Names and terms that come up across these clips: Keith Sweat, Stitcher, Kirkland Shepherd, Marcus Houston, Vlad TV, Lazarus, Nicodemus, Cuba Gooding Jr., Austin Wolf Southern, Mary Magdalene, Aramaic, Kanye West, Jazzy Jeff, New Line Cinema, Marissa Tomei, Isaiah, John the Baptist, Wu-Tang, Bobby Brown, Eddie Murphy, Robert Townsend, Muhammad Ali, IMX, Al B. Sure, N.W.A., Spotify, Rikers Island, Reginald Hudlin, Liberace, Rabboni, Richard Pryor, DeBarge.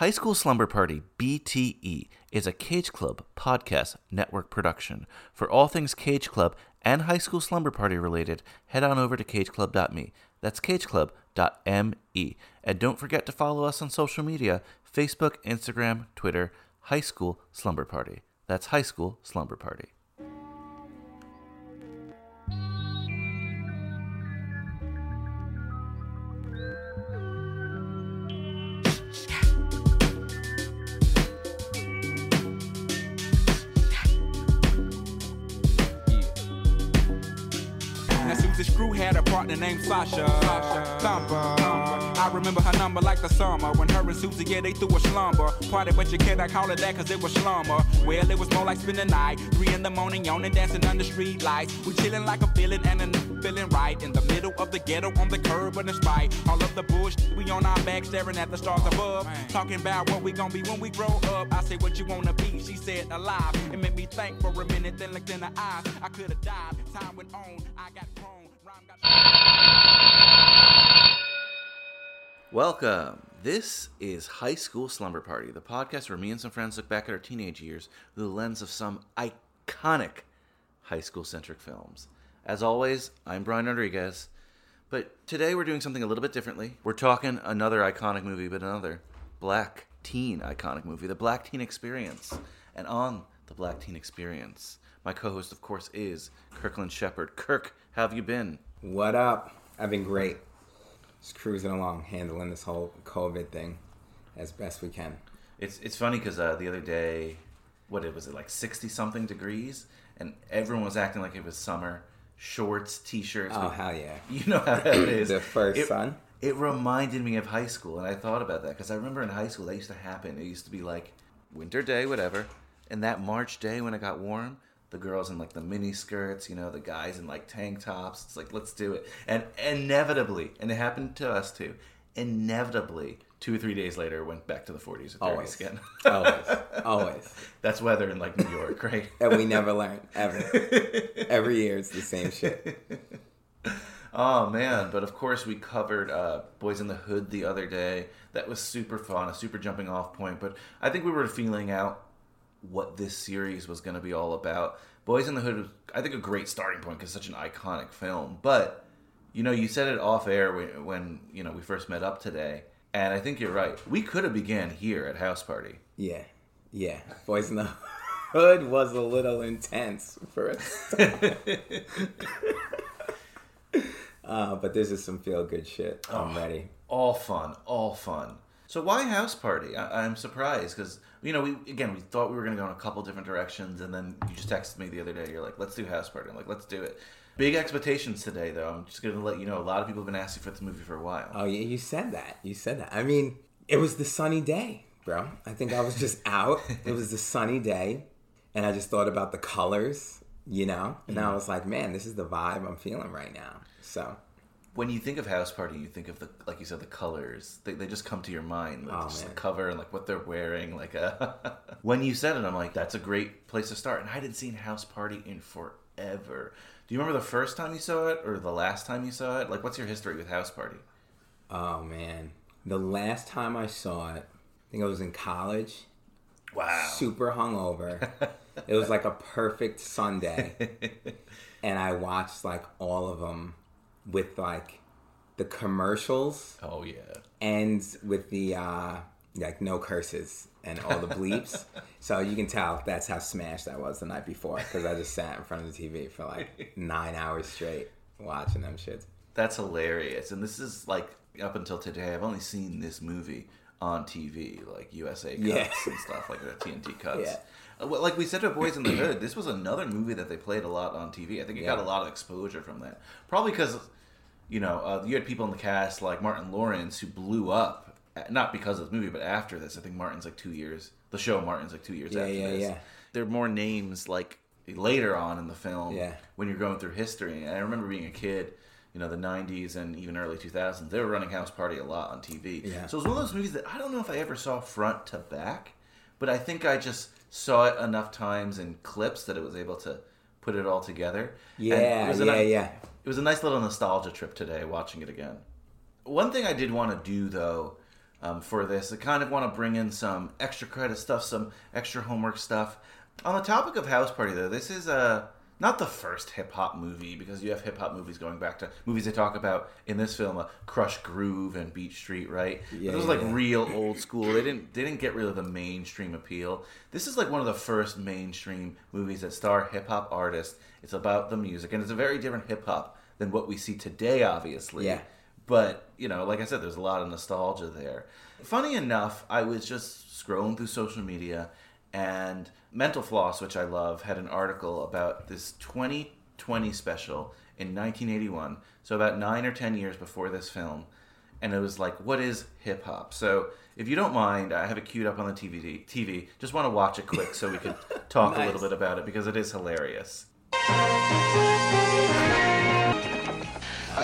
High School Slumber Party, BTE, is a Cage Club podcast network production. For all things Cage Club and High School Slumber Party related, head on over to cageclub.me. That's cageclub.me. And don't forget to follow us on social media, Facebook, Instagram, Twitter, High School Slumber Party. That's High School Slumber Party. Screw had a partner named Sasha Thumper. I remember her number like the summer. When her and Susie, yeah, they threw a slumber party, but you cannot call it that, cause it was slumber. Well, it was more like spending the night, 3 a.m, yawning, dancing under street lights. We chilling like a villain and feeling right, in the middle of the ghetto, on the curb of the sprite. All of the bullshit, we on our back, staring at the stars above, talking about what we gonna be when we grow up. I said, what you wanna be? She said, alive. It made me think for a minute, then looked in her eyes. I could've died, time went on, I got grown. Welcome. This is High School Slumber Party, the podcast where me and some friends look back at our teenage years through the lens of some iconic high school-centric films. As always, I'm Brian Rodriguez, but today we're doing something a little bit differently. We're talking another iconic movie, but another black teen iconic movie, The Black Teen Experience. And on The Black Teen Experience, my co-host, of course, is Kirkland Shepherd. Kirk, how have you been? What up? I've been great. Just cruising along, handling this whole COVID thing as best we can. It's funny because the other day, like 60-something degrees? And everyone was acting like it was summer. Shorts, t-shirts. Oh, hell yeah. You know how that is. The first sun. It reminded me of high school, and I thought about that because I remember in high school that used to happen. It used to be like winter day, whatever. And that March day when it got warm, the girls in like the mini skirts, you know, the guys in like tank tops. It's like, let's do it. And inevitably, and it happened to us too, inevitably 2 or 3 days later it went back to the 40s with always. Dirty skin. Always. That's weather in like New York, right? And we never learn, ever. Every year it's the same shit. Oh man, but of course we covered Boys in the Hood the other day. That was super fun, a super jumping off point. But I think we were feeling out what this series was going to be all about. Boys in the Hood was, I think, a great starting point because it's such an iconic film. But, you know, you said it off air when you know, we first met up today, and I think you're right. We could have began here at House Party. Yeah. Boys in the Hood was a little intense for us. But this is some feel-good shit. I'm ready. All fun. So why House Party? I'm surprised because, you know, we thought we were going to go in a couple different directions, and then you just texted me the other day. You're like, let's do House Party. I'm like, let's do it. Big expectations today, though. I'm just going to let you know, a lot of people have been asking for this movie for a while. Oh, yeah, you said that. I mean, it was the sunny day, bro. I think I was just out. It was the sunny day, and I just thought about the colors, you know? And I was like, man, this is the vibe I'm feeling right now, so... When you think of House Party, you think of, the like you said, the colors. They just come to your mind. Like, just the cover and like what they're wearing. When you said it, I'm like, that's a great place to start. And I hadn't seen House Party in forever. Do you remember the first time you saw it or the last time you saw it? Like, what's your history with House Party? Oh, man. The last time I saw it, I think I was in college. Wow. Super hungover. It was like a perfect Sunday. And I watched like all of them. With like the commercials, oh yeah, and with the like no curses and all the bleeps, so you can tell that's how smashed I was the night before because I just sat in front of the TV for like 9 hours straight watching them shits. That's hilarious, and this is like up until today I've only seen this movie on TV, like USA cuts and stuff like that, TNT cuts. Yeah. Like we said to Boys in the Hood, this was another movie that they played a lot on TV. I think it got a lot of exposure from that. Probably because, you know, you had people in the cast like Martin Lawrence who blew up, not because of the movie, but after this. I think the show Martin's like 2 years after this. Yeah. There are more names like later on in the film when you're going through history. And I remember being a kid, you know, the 90s and even early 2000s, they were running House Party a lot on TV. Yeah. So it was one of those movies that I don't know if I ever saw front to back, but I think I just... saw it enough times in clips that it was able to put it all together. It was a nice little nostalgia trip today watching it again. One thing I did want to do, though, for this. I kind of want to bring in some extra credit stuff, some extra homework stuff. On the topic of House Party, though, this is not the first hip-hop movie, because you have hip-hop movies going back to movies they talk about in this film, Crush Groove and Beach Street, right? Yeah, but those were real old school. They didn't get rid of the mainstream appeal. This is like one of the first mainstream movies that star hip-hop artists. It's about the music, and it's a very different hip-hop than what we see today, obviously. Yeah. But, you know, like I said, there's a lot of nostalgia there. Funny enough, I was just scrolling through social media, and Mental Floss, which I love, had an article about this 2020 special in 1981, so about 9 or 10 years before this film, and it was like, what is hip-hop? So if you don't mind, I have it queued up on the TV. Just want to watch it quick so we could talk nice. A little bit about it, because it is hilarious.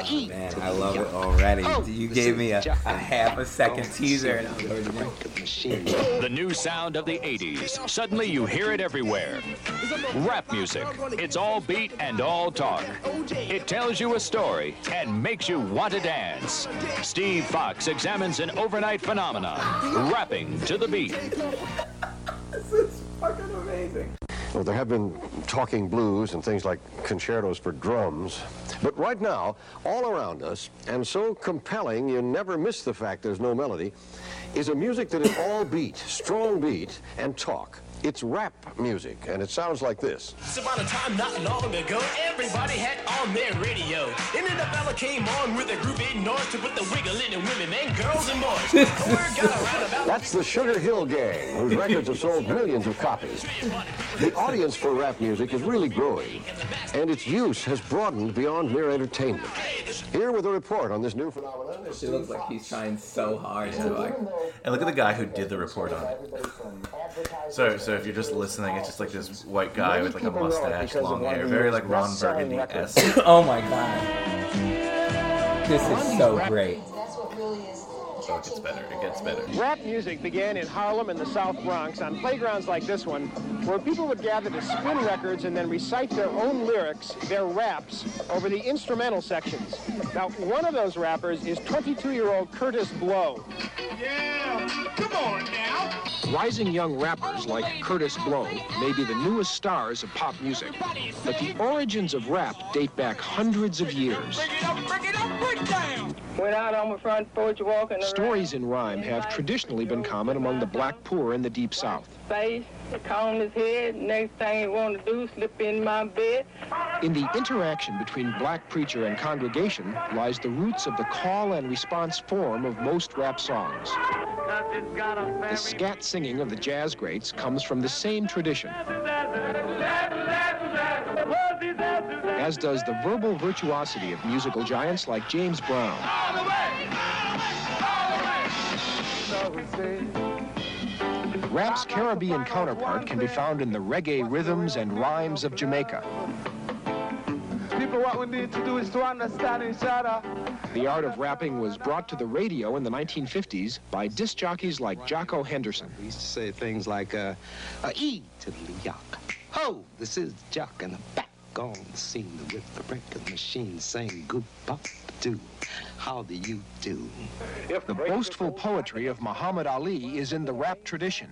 Oh, man, I love it already. You gave me a half a second teaser and I was already there. The new sound of the 80s. Suddenly you hear it everywhere. Rap music. It's all beat and all talk. It tells you a story and makes you want to dance. Steve Fox examines an overnight phenomenon. Rapping to the beat. This is fucking amazing. Well, there have been talking blues and things like concertos for drums, but right now, all around us, and so compelling you never miss the fact there's no melody, is a music that is all beat, strong beat, and talk. It's rap music, and it sounds like this. It's about a time not long ago, everybody had on their radio. And then the fella came on with a groovy noise to put the wiggle in women and girls and boys. The word got around about... That's the Sugar Hill Gang, whose records have sold millions of copies. The audience for rap music is really growing, and its use has broadened beyond mere entertainment. Here with a report on this new phenomenon... It looks like he's trying so hard to, And look at the guy who did the report on it. So if you're just listening, it's just like this white guy with like a mustache, long hair, very like Ron Burgundy-esque. Oh my god. This is so great. So it gets better. Rap music began in Harlem and the South Bronx on playgrounds like this one, where people would gather to spin records and then recite their own lyrics, their raps, over the instrumental sections. Now, one of those rappers is 22-year-old Kurtis Blow. Yeah, come on now. Rising young rappers like Kurtis Blow may be the newest stars of pop music, but the origins of rap date back hundreds of years. Break it up, break down. Went out on the front porch walking around. Stories in rhyme have traditionally been common among the black poor in the Deep South. Face, combed his head, next thing he wanted to do, slip in my bed. In the interaction between black preacher and congregation lies the roots of the call and response form of most rap songs. The scat singing of the jazz greats comes from the same tradition, as does the verbal virtuosity of musical giants like James Brown. All the way! All the way! Rap's Caribbean counterpart can be found in the reggae rhythms and rhymes of Jamaica. People, what we need to do is to understand each other. The art of rapping was brought to the radio in the 1950s by disc jockeys like Jocko Henderson. He used to say things like, E to the Yock. Ho, this is Jock in the back. On the scene with the record machine saying good pop do, how do you do? The boastful poetry of Muhammad Ali is in the rap tradition.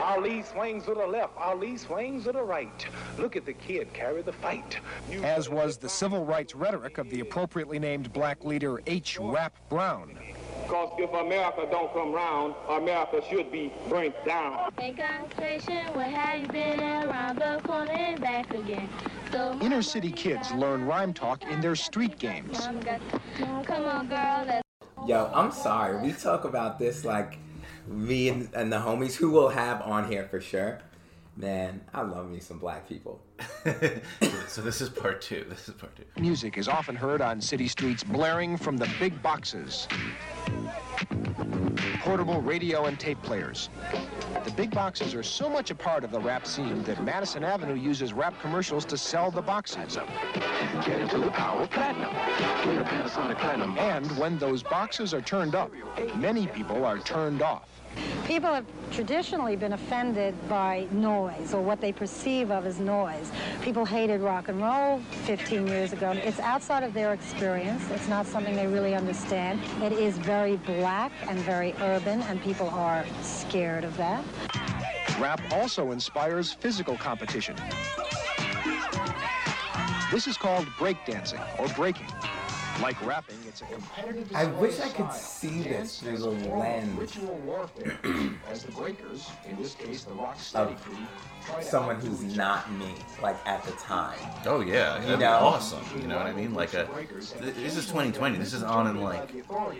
Ali swings to the left, Ali swings to the right. Look at the kid carry the fight. As was the civil rights rhetoric of the appropriately named black leader H. Rap Brown. Because if America don't come round, America should be burnt down. In conversation, where have you been around the corner and back again? So inner city kids learn rhyme talk in their street games. Come on, girl. Yo, I'm sorry. We talk about this like me and the homies who we'll have on here for sure. Man, I love me some black people. So this is part two. Music is often heard on city streets blaring from the big boxes. Portable radio and tape players. The big boxes are so much a part of the rap scene that Madison Avenue uses rap commercials to sell the boxes. Get into the power platinum. Get a Panasonic platinum. And when those boxes are turned up, many people are turned off. People have traditionally been offended by noise, or what they perceive of as noise. People hated rock and roll 15 years ago. It's outside of their experience. It's not something they really understand. It is very black and very urban, and people are scared of that. Rap also inspires physical competition. This is called breakdancing or breaking. Like rapping, it's a competitive. I wish I could see this through the lens. Ritual warfare as the breakers, in this case the rock steady crew, someone who's not me, like at the time. Oh yeah, that'd be awesome. You know what I mean? Like a, this is 2020. This is on in like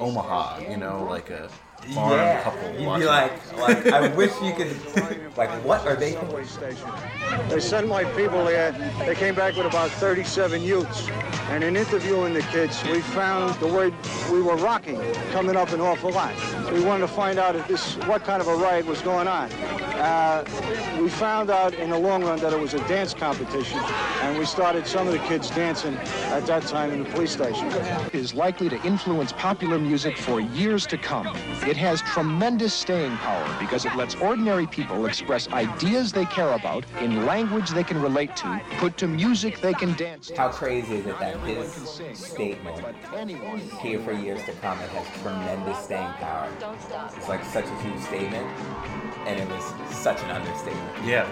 Omaha. You know, like a farm couple. You'd be like I wish you could. Like, what are they? They sent my people there. They came back with about 37 youths, and in interviewing the kids, we found the word we were rocking coming up an awful lot. We wanted to find out if this, what kind of a riot was going on. We found out in the long run that it was a dance competition, and we started some of the kids dancing at that time in the police station. Is likely to influence popular music for years to come. It has tremendous staying power because it lets ordinary people express ideas they care about in language they can relate to, put to music they can dance to. How crazy is it that this statement, here for years to come, it has tremendous staying power. It's like such a huge statement, and it was such an understatement. Yeah,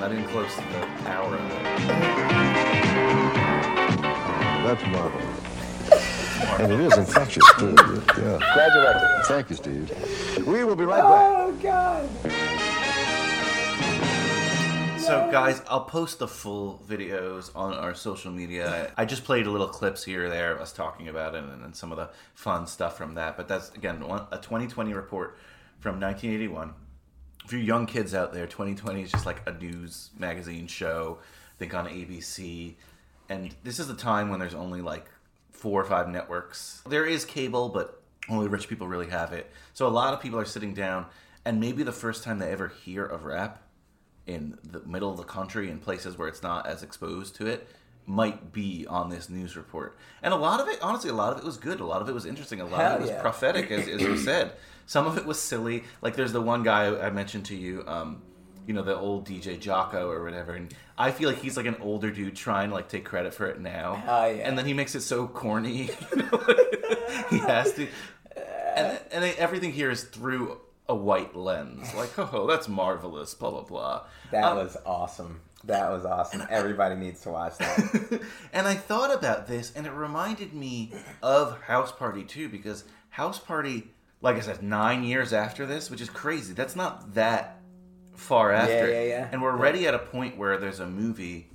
not even close to the power of that. That's marvelous. And it is infectious, too. Yeah. Glad you liked it. Thank you, Steve. We will be right back. Oh, God. So, guys, I'll post the full videos on our social media. I just played a little clips here or there of us talking about it and some of the fun stuff from that. But that's, again, a 2020 report from 1981. For you young kids out there, 2020 is just like a news magazine show. I think on ABC. And this is the time when there's only, like, 4 or 5 networks. There is cable, but only rich people really have it. So a lot of people are sitting down, and maybe the first time they ever hear of rap in the middle of the country in places where it's not as exposed to it might be on this news report. And a lot of it, honestly, a lot of it was good. A lot of it was interesting. A lot of it was prophetic, as we said. Some of it was silly. Like there's the one guy I mentioned to you, you know, the old DJ Jocko or whatever, and I feel like he's like an older dude trying to like take credit for it now. And then he makes it so corny. You know? He has to. And everything here is through a white lens. Like, oh, that's marvelous, blah, blah, blah. That was awesome. That was awesome. Everybody needs to watch that. And I thought about this, and it reminded me of House Party 2, because House Party, like I said, 9 years after this, which is crazy. That's not that far after and we're already at a point where there's a movie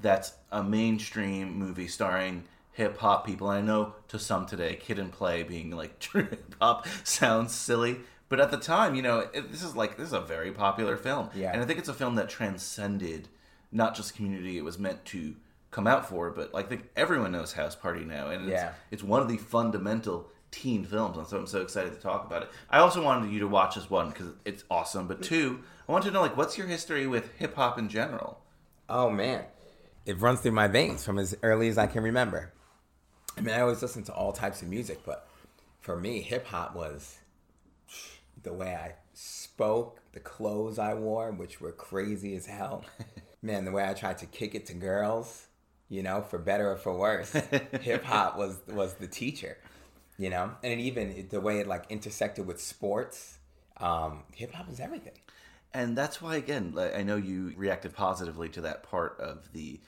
that's a mainstream movie starring hip-hop people. And I know to some today Kid and Play being like true hip-hop sounds silly, but at the time, you know, this is a very popular film. And I think it's a film that transcended not just community it was meant to come out for, but like I think everyone knows House Party now, and it's one of the fundamental teen films, and so I'm so excited to talk about it. I also wanted you to watch this one because it's awesome, but 2, I want to know, like, what's your history with hip-hop in general? Oh, man. It runs through my veins from as early as I can remember. I mean, I always listened to all types of music, but for me, hip-hop was the way I spoke, the clothes I wore, which were crazy as hell. Man, the way I tried to kick it to girls, you know, for better or for worse. Hip-hop was the teacher. You know, and even the way it like intersected with sports, hip hop was everything. And that's why, again, I know you reacted positively to that part of the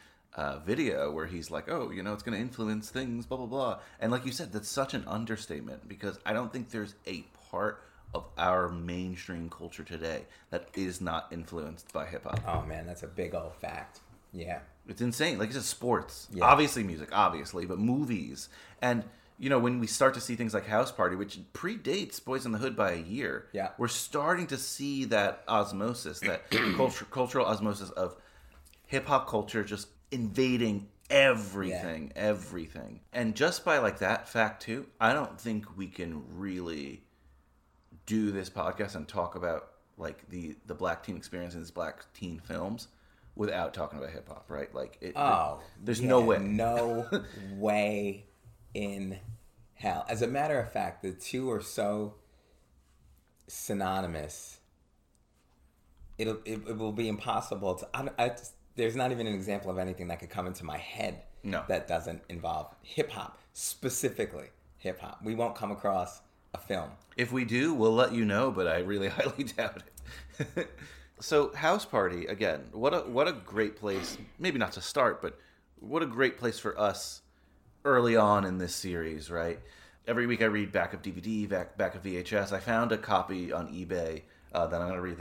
video where he's like, oh, you know, it's going to influence things, blah, blah, blah. And like you said, that's such an understatement, because I don't think there's a part of our mainstream culture today that is not influenced by hip hop. Oh, man, that's a big old fact. Yeah. It's insane. Like you said, sports, obviously music, obviously, but movies. And you know, when we start to see things like House Party, which predates Boys in the Hood by a year, we're starting to see that osmosis, that cultural osmosis of hip-hop culture just invading everything, everything. And just by, like, that fact, too, I don't think we can really do this podcast and talk about, like, the black teen experience in these black teen films without talking about hip-hop, right? Like, there's no way. No way. In hell. As a matter of fact, the two or so synonymous, it will be impossible to. There's not even an example of anything that could come into my head that doesn't involve hip hop, specifically hip hop. We won't come across a film. If we do, we'll let you know, but I really highly doubt it. So House Party, again, what a great place, maybe not to start, but what a great place for us early on in this series, right? Every week I read back of DVD, back of VHS. I found a copy on eBay that I'm going to read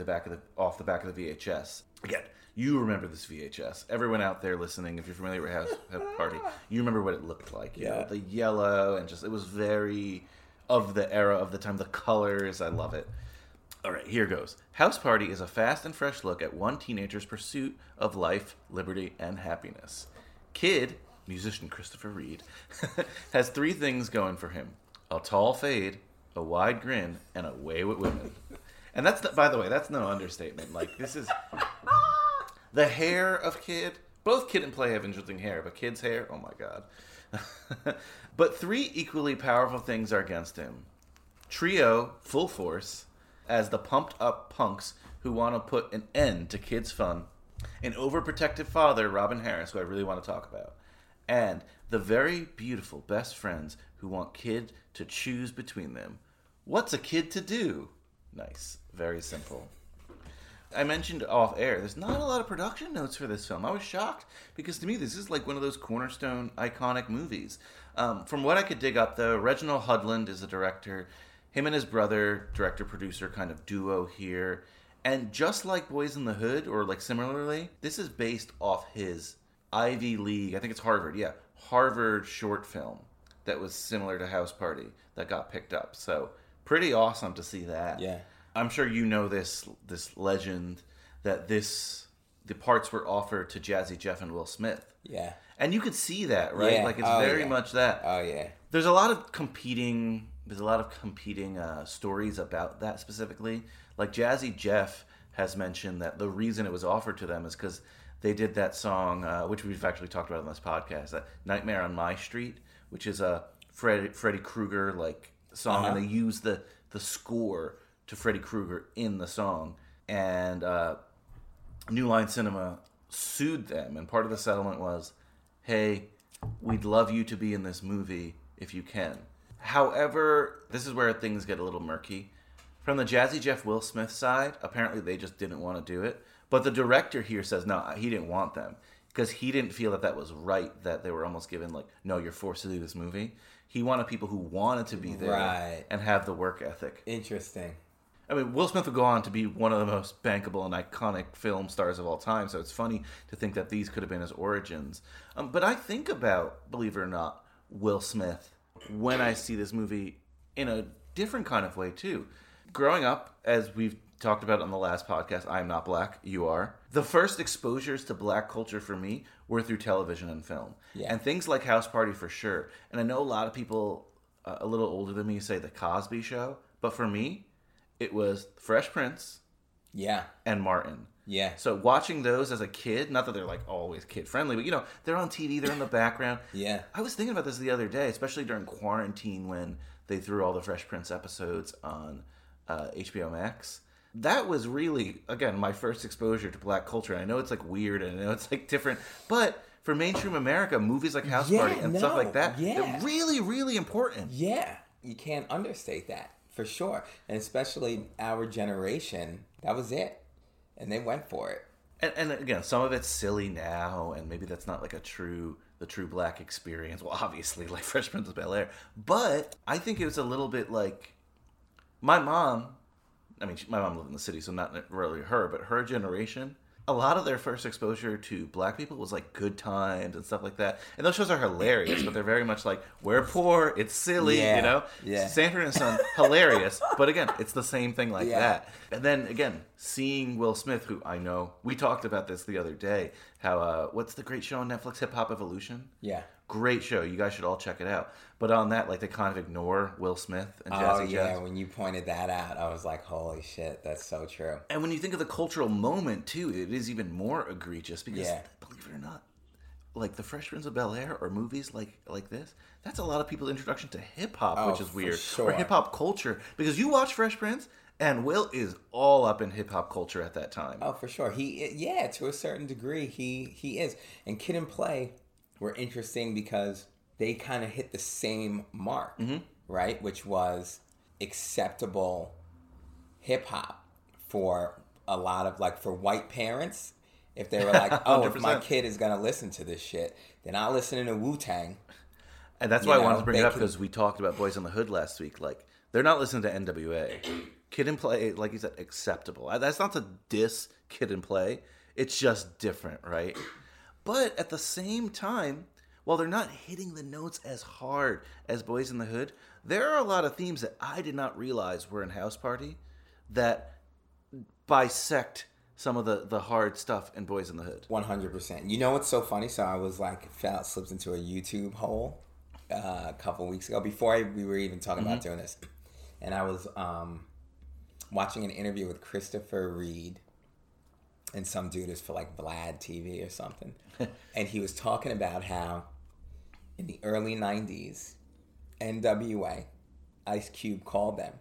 off the back of the VHS. Again, you remember this VHS. Everyone out there listening, if you're familiar with House Party, you remember what it looked like. You know, the yellow and just, it was very of the era, of the time, the colors. I love it. All right, here goes. House Party is a fast and fresh look at one teenager's pursuit of life, liberty, and happiness. Kid, musician Christopher Reid, has three things going for him. A tall fade, a wide grin, and a way with women. And that's, by the way, that's no understatement. Like, this is... The hair of Kid. Both Kid and Play have interesting hair, but Kid's hair, oh my god. But three equally powerful things are against him. Trio, Full Force, as the pumped-up punks who want to put an end to Kid's fun, an overprotective father, Robin Harris, who I really want to talk about, and the very beautiful best friends who want Kid to choose between them. What's a kid to do? Nice. Very simple. I mentioned off-air, there's not a lot of production notes for this film. I was shocked, because to me, this is like one of those cornerstone, iconic movies. From what I could dig up, though, Reginald Hudlin is the director. Him and his brother, director-producer kind of duo here. And just like Boys in the Hood, or like similarly, this is based off his Ivy League, I think it's Harvard, Harvard short film that was similar to House Party that got picked up. So pretty awesome to see that. Yeah. I'm sure you know this legend that the parts were offered to Jazzy Jeff and Will Smith. Yeah. And you could see that, right? Yeah. Like it's very much that. Oh yeah. There's a lot of competing stories about that specifically. Like Jazzy Jeff has mentioned that the reason it was offered to them is because they did that song, which we've actually talked about on this podcast, that "Nightmare on My Street," which is a Freddy Krueger like song, and they used the score to Freddy Krueger in the song. And New Line Cinema sued them, and part of the settlement was, hey, we'd love you to be in this movie if you can. However, this is where things get a little murky. From the Jazzy Jeff Will Smith side, apparently they just didn't want to do it. But the director here says, no, he didn't want them. Because he didn't feel that that was right, that they were almost given, like, no, you're forced to do this movie. He wanted people who wanted to be there and have the work ethic. Interesting. I mean, Will Smith would go on to be one of the most bankable and iconic film stars of all time, so it's funny to think that these could have been his origins. But I think about, believe it or not, Will Smith when I see this movie in a different kind of way, too. Growing up, as we've talked about on the last podcast, I am not black, you are. The first exposures to black culture for me were through television and film. Yeah. And things like House Party for sure. And I know a lot of people a little older than me say The Cosby Show, but for me, it was Fresh Prince and Martin. Yeah. So watching those as a kid, not that they're like always kid friendly, but you know, they're on TV, they're in the background. Yeah. I was thinking about this the other day, especially during quarantine when they threw all the Fresh Prince episodes on HBO Max. That was really, again, my first exposure to black culture. I know it's like weird and I know it's like different, but for mainstream America, movies like House Party and stuff like that, they're really, really important. Yeah. You can't understate that for sure. And especially our generation, that was it. And they went for it. And again, some of it's silly now, and maybe that's not like the true black experience. Well, obviously, like Fresh Prince of Bel-Air. But I think it was a little bit like my mom. I mean, my mom lived in the city, so not really her, but her generation. A lot of their first exposure to black people was like Good Times and stuff like that. And those shows are hilarious, but they're very much like, we're poor, it's silly, you know? Yeah. Sanford and Son, hilarious. But again, it's the same thing like that. And then again, seeing Will Smith, who I know, we talked about this the other day, how, what's the great show on Netflix, Hip Hop Evolution? Yeah. Great show. You guys should all check it out. But on that, like, they kind of ignore Will Smith and Jazzy Jeff. Oh, yeah. When you pointed that out, I was like, holy shit, that's so true. And when you think of the cultural moment, too, it is even more egregious because, believe it or not, like the Fresh Prince of Bel-Air or movies like this, that's a lot of people's introduction to hip-hop, which is weird. Sure. Or hip-hop culture. Because you watch Fresh Prince, and Will is all up in hip-hop culture at that time. Oh, for sure. Yeah, to a certain degree, he is. And Kid and Play were interesting because they kind of hit the same mark, right? Which was acceptable hip-hop for a lot of, like, for white parents. If they were like, oh, 100%. If my kid is going to listen to this shit, then I'll listen to Wu-Tang. And that's why I wanted to bring it up, because we talked about Boys in the Hood last week. Like, they're not listening to N.W.A. Kid and Play, like you said, acceptable. That's not to diss Kid and Play. It's just different, right? But at the same time, while they're not hitting the notes as hard as Boys in the Hood, there are a lot of themes that I did not realize were in House Party that bisect some of the hard stuff in Boys in the Hood. 100%. You know what's so funny? So I was like, slipped into a YouTube hole a couple weeks ago before we were even talking about doing this. And I was watching an interview with Christopher Reid and some dude is for like Vlad TV or something. And he was talking about how in the early 90s, N.W.A., Ice Cube called them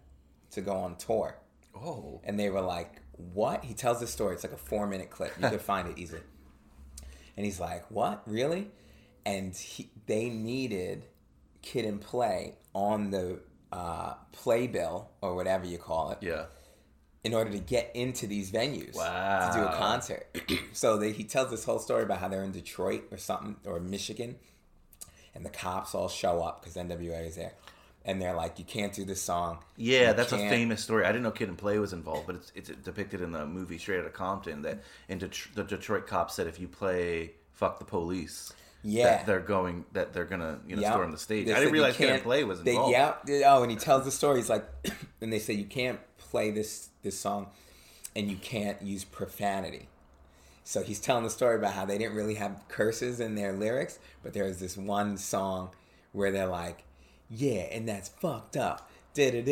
to go on tour. Oh. And they were like, what? He tells this story. It's like a 4-minute clip. You can find it easily. And he's like, what? Really? And they needed Kid and Play on the playbill or whatever you call it. Yeah. In order to get into these venues. Wow. To do a concert. So he tells this whole story about how they're in Detroit or something or Michigan. And the cops all show up because N.W.A. is there. And they're like, you can't do this song. Yeah, that's a famous story. I didn't know Kid and Play was involved, but it's depicted in the movie Straight Outta Compton that the Detroit cops said if you play "Fuck the Police," that they're gonna storm the stage. I didn't realize Kid and Play was involved. And he tells the story. He's like, and they say you can't play this song, and you can't use profanity. So he's telling the story about how they didn't really have curses in their lyrics, but there was this one song where they're like, yeah, and that's fucked up. And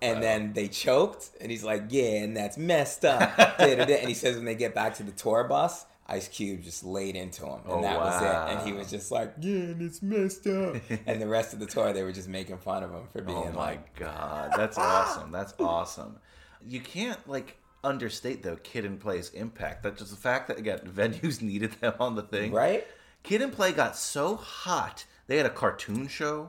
then they choked, and he's like, yeah, and that's messed up. And he says when they get back to the tour bus, Ice Cube just laid into him, and was it. And he was just like, yeah, and it's messed up. And the rest of the tour, they were just making fun of him for being like... Oh, my God. That's awesome. That's awesome. You can't, like... understate though Kid and Play's impact. That's just the fact that again venues needed them on the thing. Right? Kid and Play got so hot. They had a cartoon show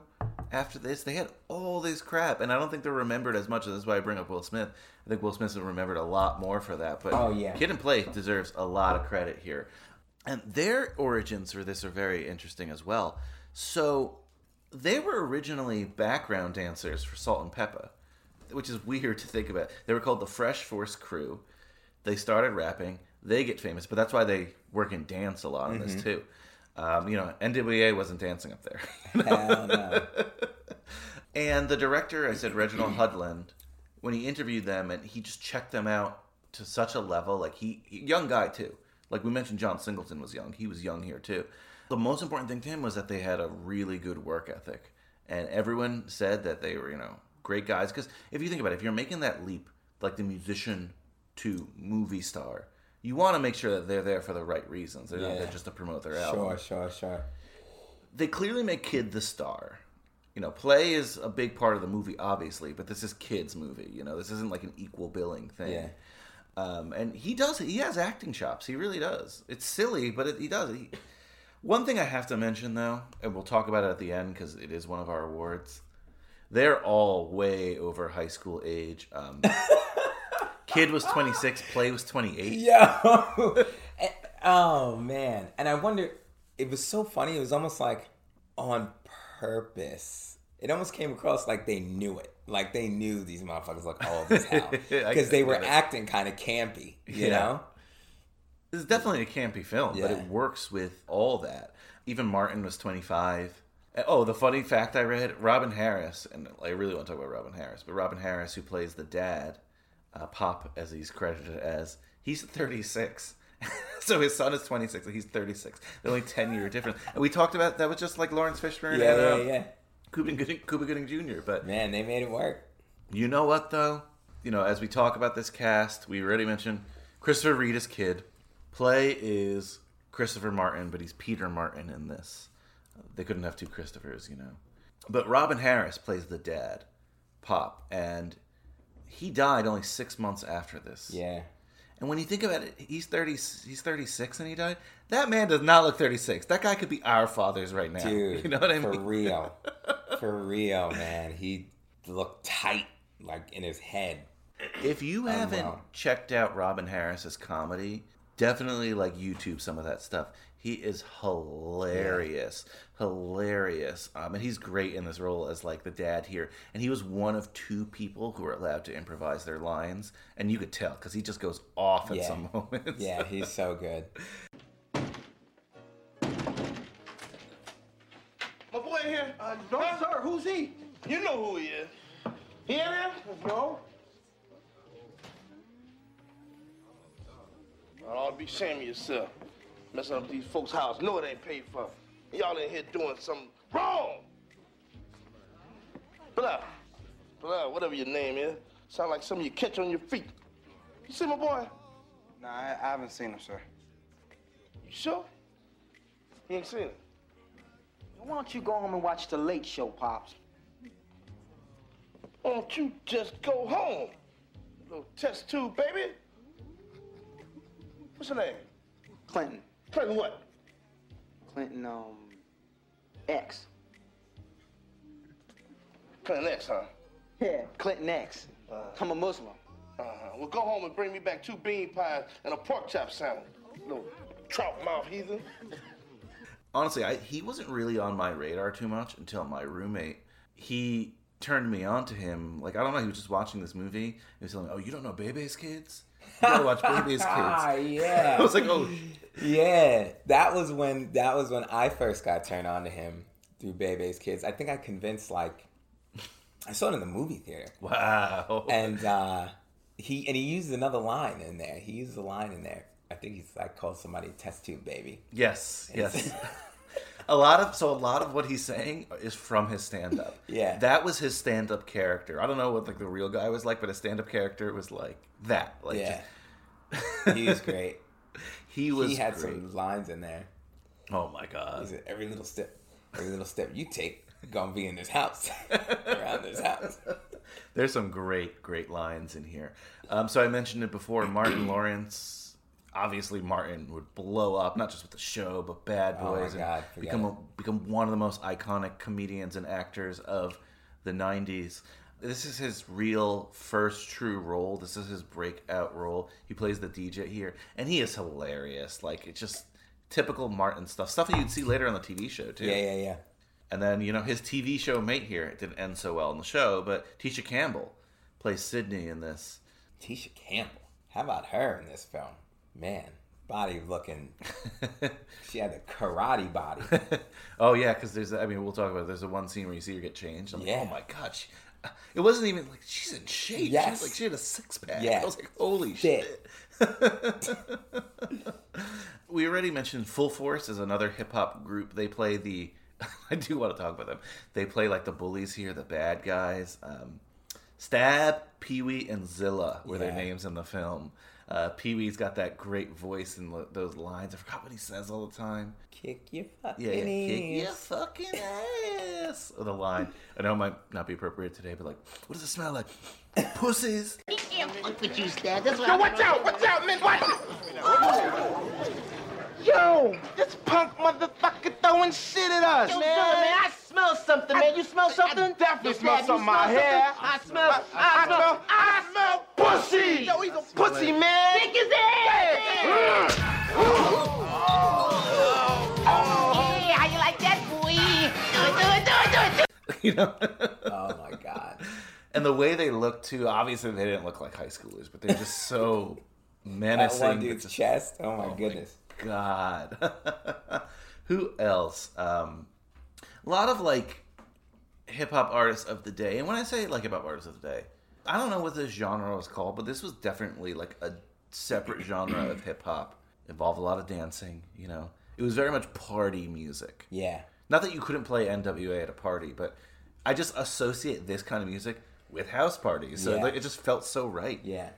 after this. They had all this crap, and I don't think they're remembered as much. That's why I bring up Will Smith. I think Will Smith is remembered a lot more for that. But Kid and Play deserves a lot of credit here, and their origins for this are very interesting as well. So they were originally background dancers for Salt-N-Pepa, which is weird to think about. They were called the Fresh Force Crew. They started rapping. They get famous, but that's why they work in dance a lot on this, too. N.W.A. wasn't dancing up there. Hell no. And the director, I said, Reginald Hudlin, when he interviewed them, and he just checked them out to such a level. Like, young guy, too. Like, we mentioned John Singleton was young. He was young here, too. The most important thing to him was that they had a really good work ethic. And everyone said that they were, great guys, because if you think about it, if you're making that leap, like the musician to movie star, you want to make sure that they're there for the right reasons. They're not there just to promote their album. Sure. They clearly make Kid the star. Play is a big part of the movie, obviously, but this is Kid's movie. This isn't like an equal billing thing. Yeah. And he has acting chops. He really does. It's silly, but he does. One thing I have to mention, though, and we'll talk about it at the end because it is one of our awards. They're all way over high school age. Kid was 26, Play was 28. Yo! Oh, man. And I wonder, it was so funny. It was almost like on purpose. It almost came across like they knew it. Like they knew these motherfuckers look old as hell. Because they were acting kind of campy, you know? This is definitely a campy film, but it works with all that. Even Martin was 25. Oh, the funny fact I read, Robin Harris, and I really want to talk about Robin Harris, but Robin Harris, who plays the dad, Pop, as he's credited as, he's 36. So his son is 26, and he's 36. They're only 10-year difference. And we talked about that was just like Lawrence Fishburne and Cuba Gooding Jr. But man, they made it work. You know what, though? As we talk about this cast, we already mentioned Christopher Reed is Kid. Play is Christopher Martin, but he's Peter Martin in this. They couldn't have two Christophers, you know. But Robin Harris plays the dad, Pop, and he died only 6 months after this. Yeah. And when you think about it, he's 36 and he died? That man does not look 36. That guy could be our fathers right now. Dude, you know what I mean? For real. For real, man. He looked tight, like, in his head. If you haven't checked out Robin Harris's comedy, definitely, like, YouTube some of that stuff. He is hilarious. Yeah. Hilarious. And he's great in this role as, like, the dad here. And he was one of two people who were allowed to improvise their lines. And you could tell, because he just goes off at some moments. Yeah, he's so good. My boy in here? No, sir. Who's he? You know who he is. He in here? No. I ought to be ashamed of yourself. Messing up these folks' house. No, it ain't paid for. Y'all in here doing something wrong. Blah. Blah, whatever your name is. Sound like something you catch on your feet. You see my boy? Nah, I haven't seen him, sir. You sure? He ain't seen him. Why don't you go home and watch The Late Show, Pops? Why don't you just go home? Little test tube, baby. What's her name? Clinton. Clinton what? Clinton, X. Clinton X, huh? Yeah, Clinton X. I'm a Muslim. Well, go home and bring me back 2 bean pies and a pork chop sandwich. Little trout mouth heathen. Honestly, he wasn't really on my radar too much until my roommate. He turned me on to him. Like, I don't know, he was just watching this movie. He was telling me, oh, you don't know Bebe's Kids? You gotta watch Baby's Kids. Ah, yeah. I was like, oh. Yeah. That was when I first got turned on to him through Baby's Kids. I think I convinced, like, I saw it in the movie theater. Wow. And he used another line in there. He used a line in there. I think he's like called somebody test tube baby. Yes. And yes. A lot of what he's saying is from his stand-up. Yeah. That was his stand-up character. I don't know what, like, the real guy was like, but his stand-up character was like that. Like, yeah. Just... He was great. He had some lines in there. Oh, my God. He said, every little step you take, you're going to be in this house. Around this house. There's some great, great lines in here. So I mentioned it before, Martin Lawrence... Obviously, Martin would blow up, not just with the show, but Bad Boys, and become one of the most iconic comedians and actors of the 90s. This is his real first true role. This is his breakout role. He plays the DJ here, and he is hilarious. Like, it's just typical Martin stuff that you'd see later on the TV show, too. Yeah. And then, you know, his TV show mate here, it didn't end so well in the show, but Tisha Campbell plays Sydney in this. Tisha Campbell? How about her in this film? Man, body looking. She had a karate body. Oh, yeah, because we'll talk about it. There's the one scene where you see her get changed. I'm like, oh, my God. It wasn't even like, she's in shape. Yes. She was like, she had a six-pack. Yeah. I was like, holy shit. We already mentioned Full Force is another hip-hop group. They play I do want to talk about them. They play, like, the bullies here, the bad guys. Stab, Pee-wee, and Zilla were their names in the film. Pee-wee's got that great voice and those lines. I forgot what he says all the time. Kick your fucking ass. Kick your fucking ass. The line. I know it might not be appropriate today, but like, what does it smell like? Pussies. Be careful with you, Stab. That's what watch out, man. Watch out. Oh. Yo, this punk motherfucker throwing shit at us, man. I smell something, man. You smell something? I definitely smell something in my hair. I smell pussy. Yo, he's a pussy, man. Stick his ass. Hey, how you like that, boy? Do it. You know? Oh, my God. And the way they look, too, obviously they didn't look like high schoolers, but they're just so menacing. That one dude's chest. Oh, my goodness. God. Who else? A lot of, like, hip-hop artists of the day. And when I say, like, hip-hop artists of the day, I don't know what this genre was called, but this was definitely, like, a separate genre of hip-hop. Involved a lot of dancing, you know. It was very much party music. Yeah. Not that you couldn't play N.W.A. at a party, but I just associate this kind of music with house parties. So, like, it just felt so right. Yeah.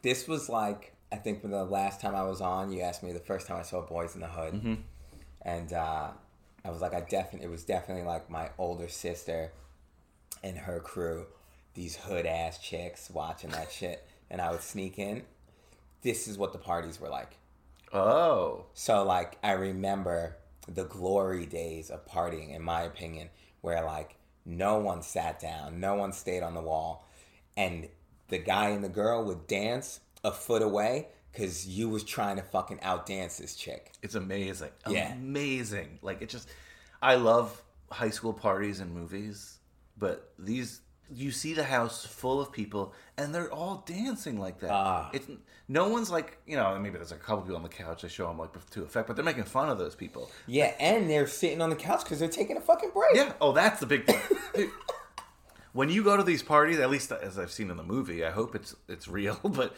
This was, like... I think the last time I was on, you asked me the first time I saw Boys in the Hood. Mm-hmm. And I was like, it was definitely like my older sister and her crew, these hood-ass chicks watching that shit. And I would sneak in. This is what the parties were like. Oh. So, like, I remember the glory days of partying, in my opinion, where, like, no one sat down. No one stayed on the wall. And the guy and the girl would dance a foot away because you was trying to fucking outdance this chick. It's amazing. Yeah. Amazing. Like, it just... I love high school parties and movies, but these... You see the house full of people, and they're all dancing like that. It's no one's like, you know, maybe there's a couple people on the couch. They show them like to effect, but they're making fun of those people. Yeah, and they're sitting on the couch because they're taking a fucking break. Yeah. Oh, that's the big thing. When you go to these parties, at least as I've seen in the movie, I hope it's real, but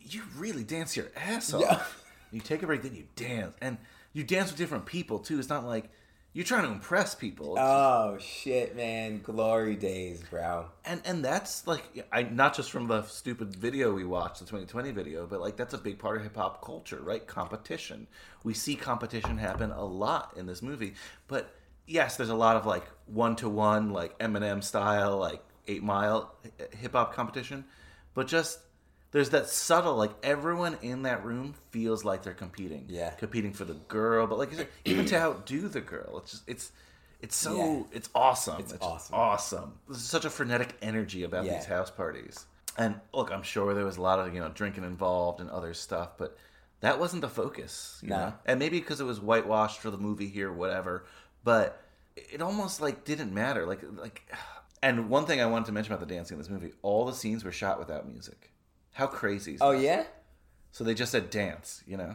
you really dance your ass off. Yeah. You take a break, then you dance, and you dance with different people too. It's not like. You're trying to impress people. Oh, shit, man. Glory days, bro. And that's, like, not just from the stupid video we watched, the 2020 video, but, like, that's a big part of hip-hop culture, right? Competition. We see competition happen a lot in this movie. But, yes, there's a lot of, like, one-to-one, like, Eminem style, like, 8 Mile hip-hop competition. But just... There's that subtle, like, everyone in that room feels like they're competing. Yeah. Competing for the girl, but, like, even to outdo the girl. It's just, it's so, yeah. It's awesome. It's awesome. Awesome. There's such a frenetic energy about these house parties. And, look, I'm sure there was a lot of, you know, drinking involved and other stuff, but that wasn't the focus. You know? And maybe because it was whitewashed for the movie here, whatever, but it almost, like, didn't matter. Like, and one thing I wanted to mention about the dancing in this movie, all the scenes were shot without music. How crazy is that? Oh, yeah? So they just said dance, you know?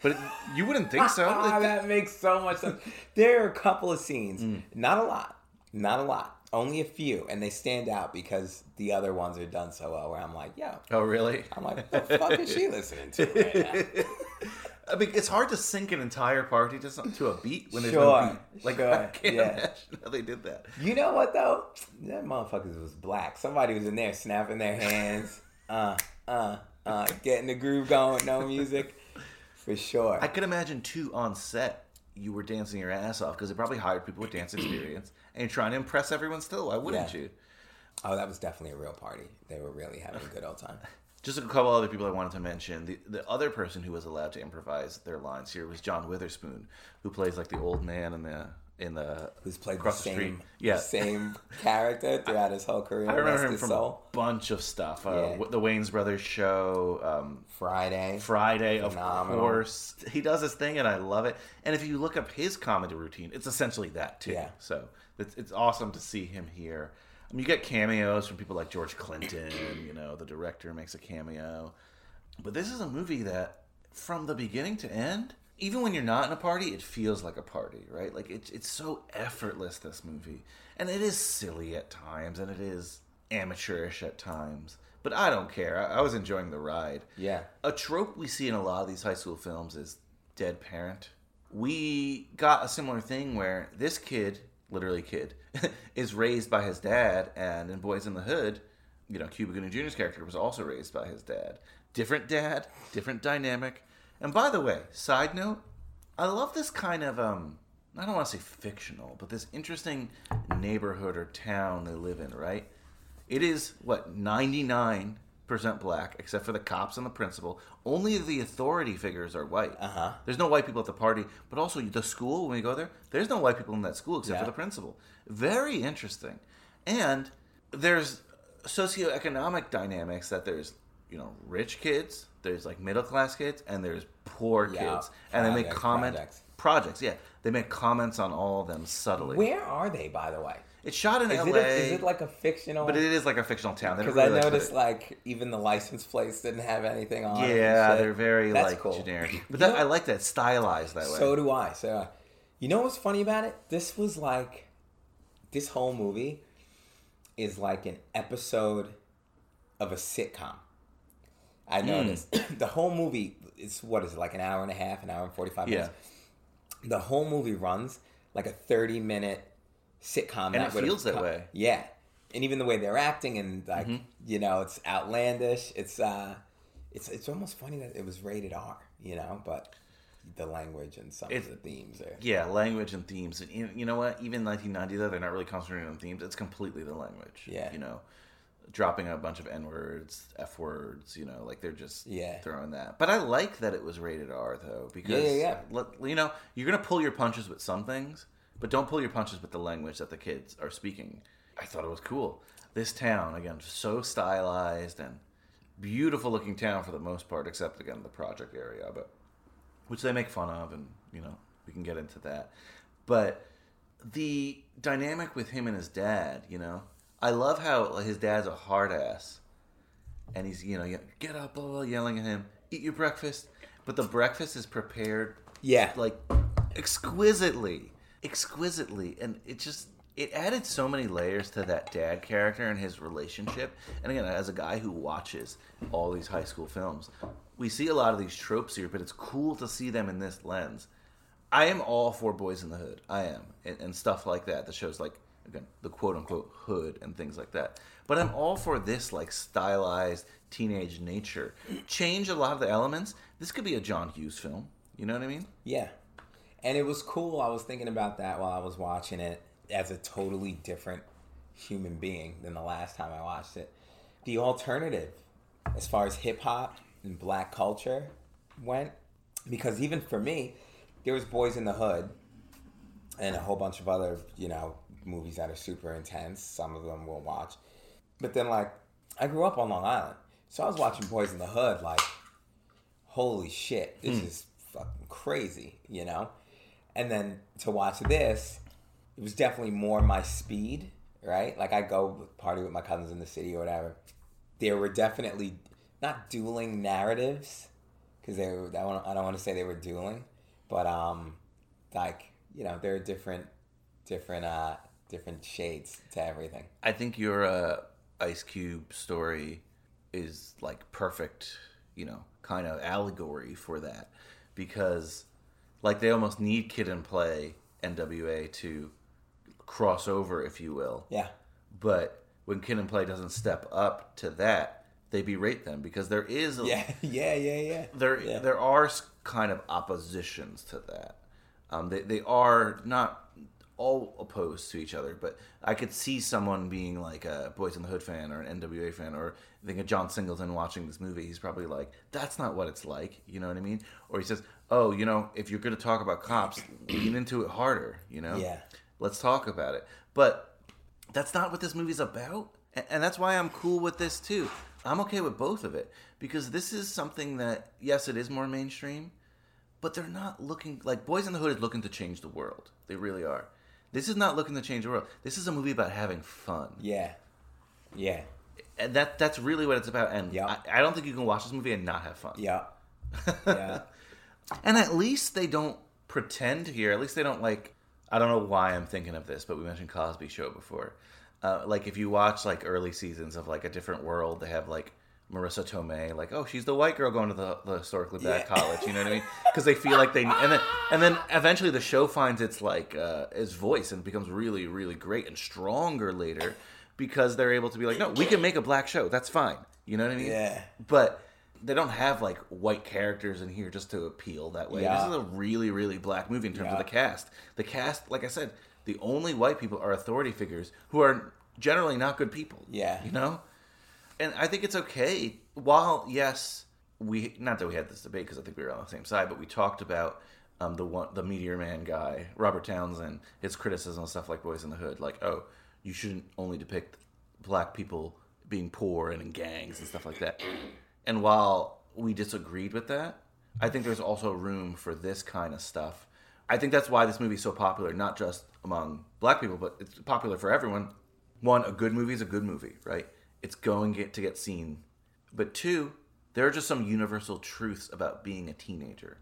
But you wouldn't think so. That makes so much sense. There are a couple of scenes. Not a lot. Only a few. And they stand out because the other ones are done so well where I'm like, yo. Oh, really? I'm like, what the fuck is she listening to right now? I mean, it's hard to sync an entire party to a beat when there's no beat. Like, I can't imagine how they did that. You know what, though? That motherfucker was black. Somebody was in there snapping their hands. Getting the groove going, no music, for sure. I could imagine, too, on set, you were dancing your ass off, because they probably hired people with dance experience, and you're trying to impress everyone still. Why wouldn't you? Oh, that was definitely a real party. They were really having a good old time. Just a couple other people I wanted to mention. The other person who was allowed to improvise their lines here was John Witherspoon, who plays, like, the old man in the who's played the same character throughout his whole career. I remember him from a bunch of stuff. The Wayans Brothers show, Friday, phenomenal. Of course. He does his thing, and I love it. And if you look up his comedy routine, it's essentially that too. Yeah. So it's awesome to see him here. I mean, you get cameos from people like George Clinton. You know, the director makes a cameo. But this is a movie that, from the beginning to end. Even when you're not in a party, it feels like a party, right? Like, it's so effortless, this movie. And it is silly at times, and it is amateurish at times. But I don't care. I was enjoying the ride. Yeah. A trope we see in a lot of these high school films is dead parent. We got a similar thing where this kid, literally kid, is raised by his dad, and in Boys in the Hood, you know, Cuba Gooding Jr.'s character was also raised by his dad. Different dad, different dynamic. And by the way, side note, I love this kind of, I don't want to say fictional, but this interesting neighborhood or town they live in, right? It is, 99% black, except for the cops and the principal. Only the authority figures are white. Uh-huh. There's no white people at the party, but also the school, when we go there, there's no white people in that school except for the principal. Very interesting. And there's socioeconomic dynamics that there's, you know, rich kids, there's like middle class kids, and there's poor kids, and they make projects. Yeah, they make comments on all of them subtly. Where are they, by the way? It's shot in L.A. Is it like a fictional? But it is like a fictional town. Because I noticed like even the license plates didn't have anything on. Yeah, they're very generic. But I like that stylized that way. So do I. So, you know what's funny about it? This was like, this whole movie is like an episode of a sitcom. I noticed. The whole movie, it's, what is it, like an hour and a half, an hour and 45 minutes? Yeah. The whole movie runs like a 30-minute sitcom. And it feels that way. Yeah. And even the way they're acting and, like, you know, it's outlandish. It's It's almost funny that it was rated R, you know, but the language and some of the themes there. Yeah, language and themes. And you know what? Even 1990, though, they're not really concentrating on themes. It's completely the language. Yeah. You know, dropping a bunch of N-words, F-words, you know, like they're just throwing that. But I like that it was rated R, though, because, you know, you're going to pull your punches with some things, but don't pull your punches with the language that the kids are speaking. I thought it was cool. This town, again, so stylized and beautiful looking town for the most part, except, again, the project area, but which they make fun of, and, you know, we can get into that. But the dynamic with him and his dad, you know, I love how his dad's a hard ass, and he's, you know, get up, blah, blah, yelling at him, eat your breakfast. But the breakfast is prepared, like, exquisitely, and it just, it added so many layers to that dad character and his relationship. And again, as a guy who watches all these high school films, we see a lot of these tropes here, but it's cool to see them in this lens. I am all for Boys in the Hood. I am, and stuff like that. That shows, like, again, the quote-unquote hood and things like that. But I'm all for this, like, stylized teenage nature. Change a lot of the elements. This could be a John Hughes film. You know what I mean? Yeah. And it was cool. I was thinking about that while I was watching it as a totally different human being than the last time I watched it. The alternative, as far as hip-hop and black culture went, because even for me, there was Boys in the Hood and a whole bunch of other, you know, movies that are super intense. Some of them we'll watch. But then, like, I grew up on Long Island, so I was watching Boys in the Hood like, holy shit, this is fucking crazy, you know? And then to watch this, it was definitely more my speed, right? Like, I go party with my cousins in the city or whatever. There were definitely not dueling narratives, because they were, I don't want to say they were dueling, but like, you know, there are different shades to everything. I think your Ice Cube story is, like, perfect, you know, kind of allegory for that, because, like, they almost need Kid and Play, N.W.A. to cross over, if you will. Yeah. But when Kid and Play doesn't step up to that, they berate them, because there is there are kind of oppositions to that. They are not all opposed to each other, but I could see someone being like a Boys in the Hood fan or an N.W.A. fan, or I think of John Singleton watching this movie, he's probably like, that's not what it's like, you know what I mean? Or he says, oh, you know, if you're going to talk about cops, lean into it harder, you know? Yeah. Let's talk about it. But that's not what this movie's about, and that's why I'm cool with this too. I'm okay with both of it, because this is something that, yes, it is more mainstream, but they're not looking, like, Boys in the Hood is looking to change the world. They really are. This is not looking to change the world. This is a movie about having fun. Yeah. Yeah. And that's really what it's about. And I don't think you can watch this movie and not have fun. Yeah. Yeah. And at least they don't pretend here. At least they don't, like, I don't know why I'm thinking of this, but we mentioned Cosby Show before. Like, if you watch, like, early seasons of, like, A Different World, they have, like, Marissa Tomei, like, oh, she's the white girl going to the historically bad college, you know what I mean? Because they feel like they, and then eventually the show finds its, like, its voice and becomes really, really great and stronger later, because they're able to be like, no, we can make a black show, that's fine, you know what I mean? Yeah. But they don't have, like, white characters in here just to appeal that way. Yeah. This is a really, really black movie in terms of the cast. The cast, like I said, the only white people are authority figures who are generally not good people. Yeah. You know? And I think it's okay. While, yes, we, not that we had this debate, because I think we were on the same side, but we talked about the Meteor Man guy, Robert Townsend, his criticism of stuff like Boys in the Hood. Like, oh, you shouldn't only depict black people being poor and in gangs and stuff like that. And while we disagreed with that, I think there's also room for this kind of stuff. I think that's why this movie is so popular, not just among black people, but it's popular for everyone. One, a good movie is a good movie, right? It's going to get seen. But two, there are just some universal truths about being a teenager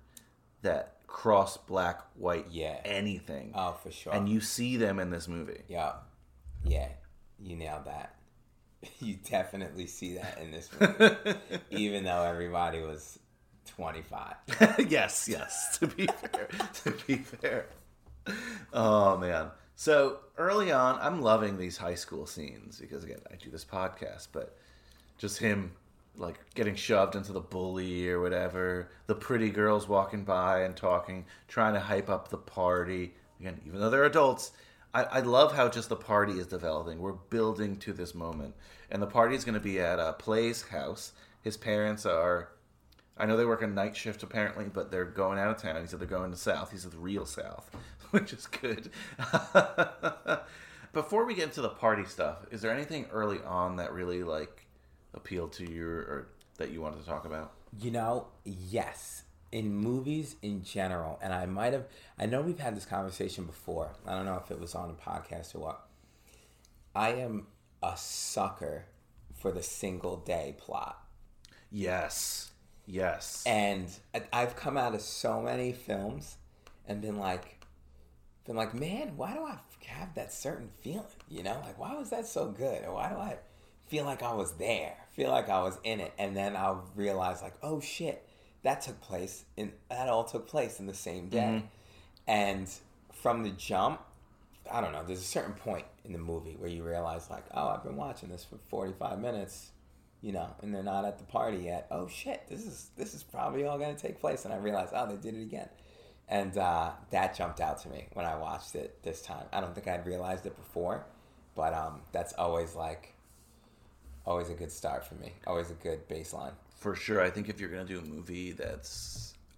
that cross black, white, anything. Oh, for sure. And you see them in this movie. Yeah. Yeah. You nailed that. You definitely see that in this movie. Even though everybody was 25. Yes. To be fair. Oh, man. So early on, I'm loving these high school scenes because, again, I do this podcast, but just him like getting shoved into the bully or whatever, the pretty girls walking by and talking, trying to hype up the party. Again, even though they're adults, I love how just the party is developing. We're building to this moment. And the party's going to be at Play's house. His parents are, I know they work a night shift apparently, but they're going out of town. He said they're going to the South. He said the real South, which is good. Before we get into the party stuff, is there anything early on that really like appealed to you or that you wanted to talk about? You know, yes. In movies in general, and I know we've had this conversation before. I don't know if it was on a podcast or what. I am a sucker for the single day plot. Yes. Yes. And I've come out of so many films and been like, man, why do I have that certain feeling? You know, like, why was that so good? Or why do I feel like I was there? Feel like I was in it. And then I'll realize like, oh shit, that all took place in the same day. Mm-hmm. And from the jump, I don't know, there's a certain point in the movie where you realize like, oh, I've been watching this for 45 minutes. You know, and they're not at the party yet. Oh shit, this is probably all gonna take place. And I realized, oh, they did it again. And that jumped out to me when I watched it this time. I don't think I'd realized it before, but that's always a good start for me. Always a good baseline. For sure. I think if you're gonna do a movie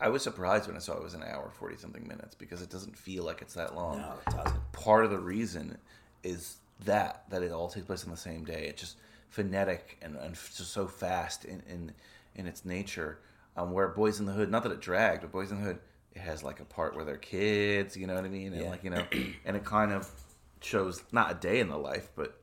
I was surprised when I saw it was an hour, 40-something minutes, because it doesn't feel like it's that long. No, it doesn't. Part of the reason is that it all takes place on the same day. It just phonetic and so fast in its nature. Where Boys in the Hood, not that it dragged, but Boys in the Hood, it has like a part where they're kids, you know what I mean? And yeah. Like, you know, and it kind of shows not a day in the life, but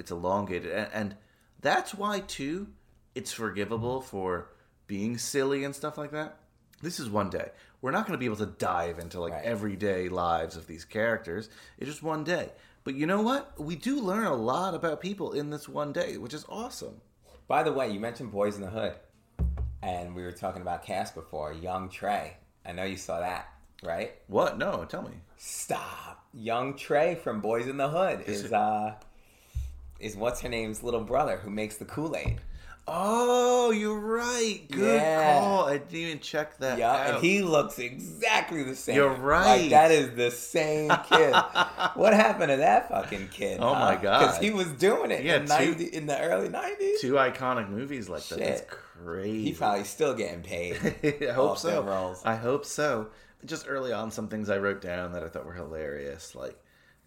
it's elongated. And that's why too, it's forgivable for being silly and stuff like that. This is one day. We're not going to be able to dive into like everyday lives of these characters. It's just one day. But you know what? We do learn a lot about people in this one day, which is awesome. By the way, you mentioned Boys in the Hood. And we were talking about cast before. Young Trey. I know you saw that, right? What? No, tell me. Stop. Young Trey from Boys in the Hood is what's-her-name's little brother who makes the Kool-Aid. Oh, you're right. Good call. I didn't even check that out. And he looks exactly the same. You're right. Like, that is the same kid. What happened to that fucking kid? Oh, my God. Because he was doing it in the early 90s. Two iconic movies like that. That's crazy. He's probably still getting paid. I hope so. I hope so. Just early on, some things I wrote down that I thought were hilarious. Like,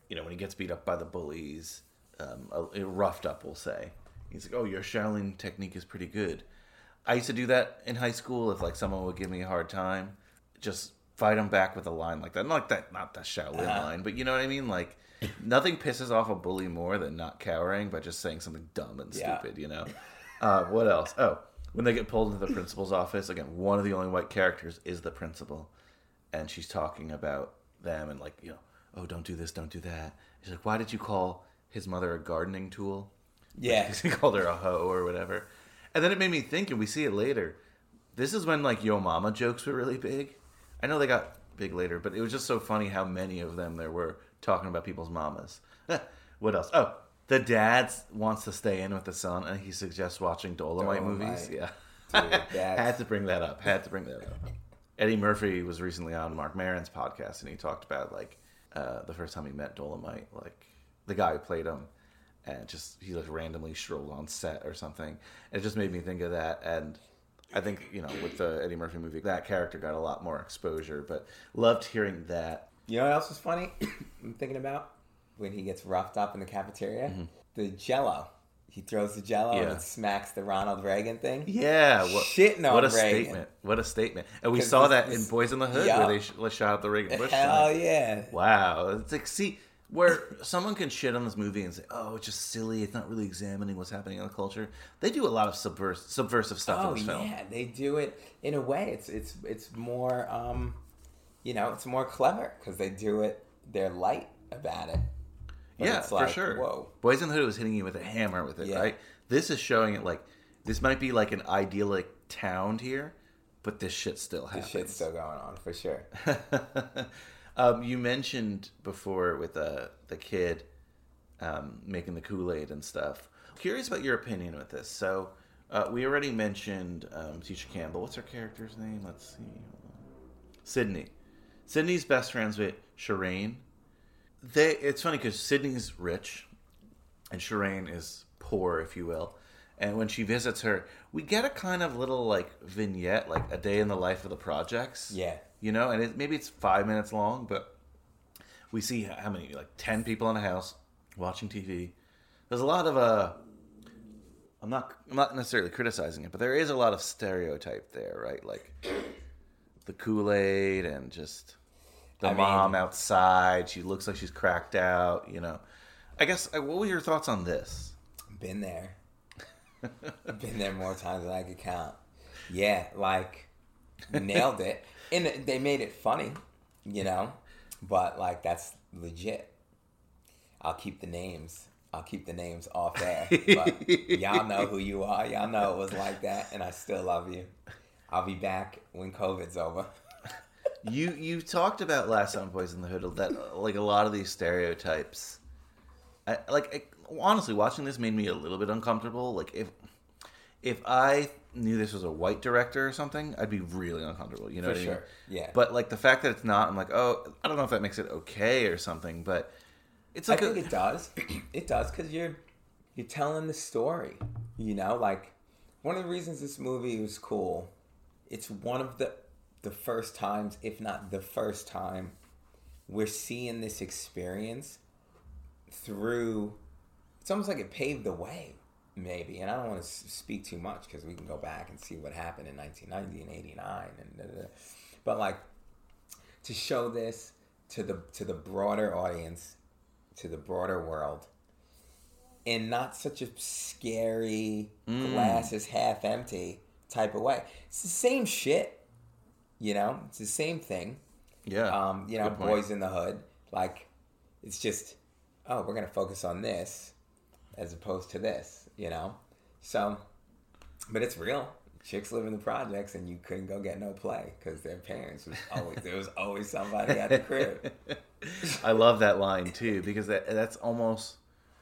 you know, when he gets beat up by the bullies, roughed up, we'll say. He's like, oh, your Shaolin technique is pretty good. I used to do that in high school if, like, someone would give me a hard time. Just fight them back with a line like that. Not the Shaolin line, but you know what I mean? Like, nothing pisses off a bully more than not cowering by just saying something dumb and stupid, you know? What else? Oh, when they get pulled into the principal's office, again, one of the only white characters is the principal. And she's talking about them and, like, you know, oh, don't do this, don't do that. She's like, why did you call his mother a gardening tool? Yeah. He called her a hoe or whatever. And then it made me think, and we see it later, this is when, like, Yo Mama jokes were really big. I know they got big later, but it was just so funny how many of them there were talking about people's mamas. What else? Oh, the dad wants to stay in with the son, and he suggests watching Dolomite movies. Yeah. Dude, Had to bring that up. Eddie Murphy was recently on Marc Maron's podcast, and he talked about, like, the first time he met Dolomite, like, the guy who played him. And just, he like randomly strolled on set or something. It just made me think of that. And I think, you know, with the Eddie Murphy movie, that character got a lot more exposure. But loved hearing that. You know what else was funny? I'm thinking about when he gets roughed up in the cafeteria. Mm-hmm. The Jell-O. He throws the Jell-O and it smacks the Ronald Reagan thing. Yeah. What a statement. And we saw that in Boys in the Hood where they shot up the Reagan Bush. Hell yeah. Wow. It's like, see... Where someone can shit on this movie and say, oh, it's just silly. It's not really examining what's happening in the culture. They do a lot of subversive stuff in this film. Oh, yeah. They do it in a way. It's more, you know, it's more clever because they do it, they're light about it. But yeah, it's like, for sure. Whoa. Boys in the Hood was hitting you with a hammer with it, right? This is showing it like, this might be like an idyllic town here, but this shit still happens. This shit's still going on, for sure. You mentioned before with the kid making the Kool-Aid and stuff. Curious about your opinion with this. So We already mentioned Tisha Campbell. What's her character's name? Let's see. Sydney. Sydney's best friends with Shireen. It's funny because Sydney's rich and Shireen is poor, if you will. And when she visits her, we get a kind of little like vignette, like a day in the life of the projects. Yeah. You know, and maybe it's 5 minutes long, but we see how many, like 10 people in a house watching TV. There's a lot of I'm not necessarily criticizing it, but there is a lot of stereotype there, right? Like the Kool-Aid and just the mom outside. She looks like she's cracked out, you know. I guess, what were your thoughts on this? Been there. I've been there more times than I could count. Yeah, like, nailed it. And they made it funny, you know, but, like, that's legit. I'll keep the names off air. But y'all know who you are. Y'all know it was like that, and I still love you. I'll be back when COVID's over. You talked about last time, Boys in the Hood, that, like, a lot of these stereotypes. Honestly, watching this made me a little bit uncomfortable. Like, if I knew this was a white director or something, I'd be really uncomfortable. You know what I mean? For sure, yeah. But, like, the fact that it's not, I'm like, oh, I don't know if that makes it okay or something, but it's like... I think it does. It does, because you're telling the story, you know? Like, one of the reasons this movie was cool, it's one of the first times, if not the first time, we're seeing this experience through... It's almost like it paved the way, maybe. And I don't want to speak too much because we can go back and see what happened in 1990 and 89. But like to show this to the broader audience, to the broader world, in not such a scary glass is half empty type of way. It's the same shit, you know. It's the same thing. Yeah. You know, Boys in the Hood. Like, it's just, oh, we're gonna focus on this. As opposed to this, you know? So, but it's real. Chicks live in the projects and you couldn't go get no play because their parents there was always somebody at the crib. I love that line too, because that's almost,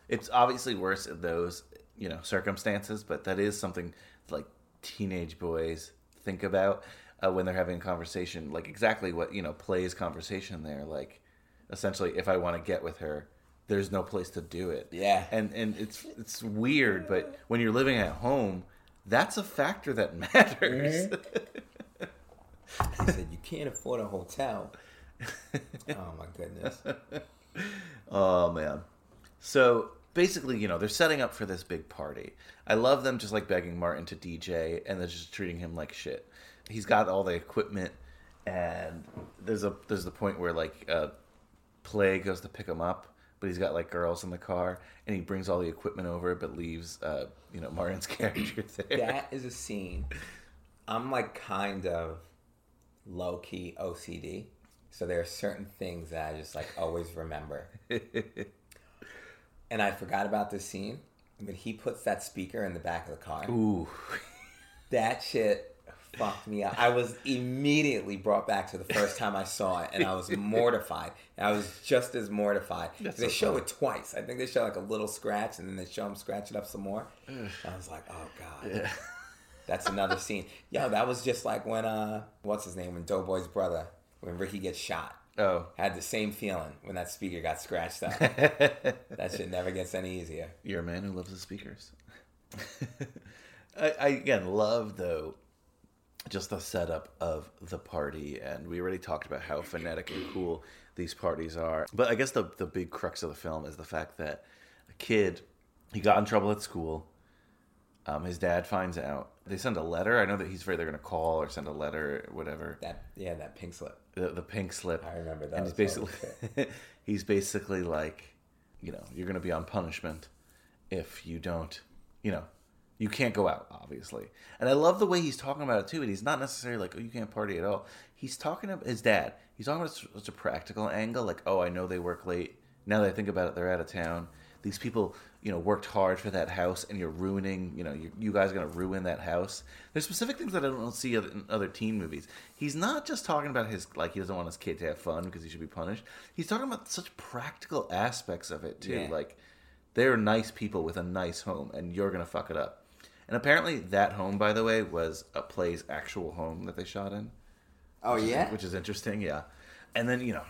it's obviously worse in those, you know, circumstances, but that is something like teenage boys think about when they're having a conversation, like exactly what, you know, Play's conversation there. Like essentially, if I want to get with her, there's no place to do it. Yeah. And it's weird, but when you're living at home, that's a factor that matters. Mm-hmm. He said, you can't afford a hotel. Oh, my goodness. Oh, man. So, basically, you know, they're setting up for this big party. I love them just, like, begging Martin to DJ, and they're just treating him like shit. He's got all the equipment, and there's the point where, like, Play goes to pick him up. But he's got like girls in the car, and he brings all the equipment over, but leaves, you know, Martin's character there. That is a scene. I'm like kind of low key OCD, so there are certain things that I just like always remember. And I forgot about this scene, but he puts that speaker in the back of the car. Ooh, that shit fucked me up. I was immediately brought back to the first time I saw it, and I was mortified. And I was just as mortified. They show it twice. I think they show like a little scratch, and then they show him scratch it up some more. And I was like, oh god, yeah. That's another scene. Yo, that was just like when what's his name? When Doughboy's brother, when Ricky gets shot. Oh, I had the same feeling when that speaker got scratched up. That shit never gets any easier. You're a man who loves the speakers. I again love though. Just the setup of the party, and we already talked about how frenetic and cool these parties are. But I guess the big crux of the film is the fact that a kid, he got in trouble at school. His dad finds out. They send a letter. I know that he's afraid they're going to call or send a letter, or whatever. That pink slip. The pink slip. I remember that. And he's basically like, you know, you're going to be on punishment if you don't, you know. You can't go out, obviously. And I love the way he's talking about it, too. And he's not necessarily like, oh, you can't party at all. He's talking about his dad. He's talking about such a practical angle. Like, oh, I know they work late. Now that I think about it, they're out of town. These people, you know, worked hard for that house. And you're ruining, you know, you guys are going to ruin that house. There's specific things that I don't see in other teen movies. He's not just talking about his, like, he doesn't want his kid to have fun because he should be punished. He's talking about such practical aspects of it, too. Yeah. Like, they're nice people with a nice home. And you're going to fuck it up. And apparently that home, by the way, was a play's actual home that they shot in. Oh, yeah? Which is interesting, yeah. And then, you know,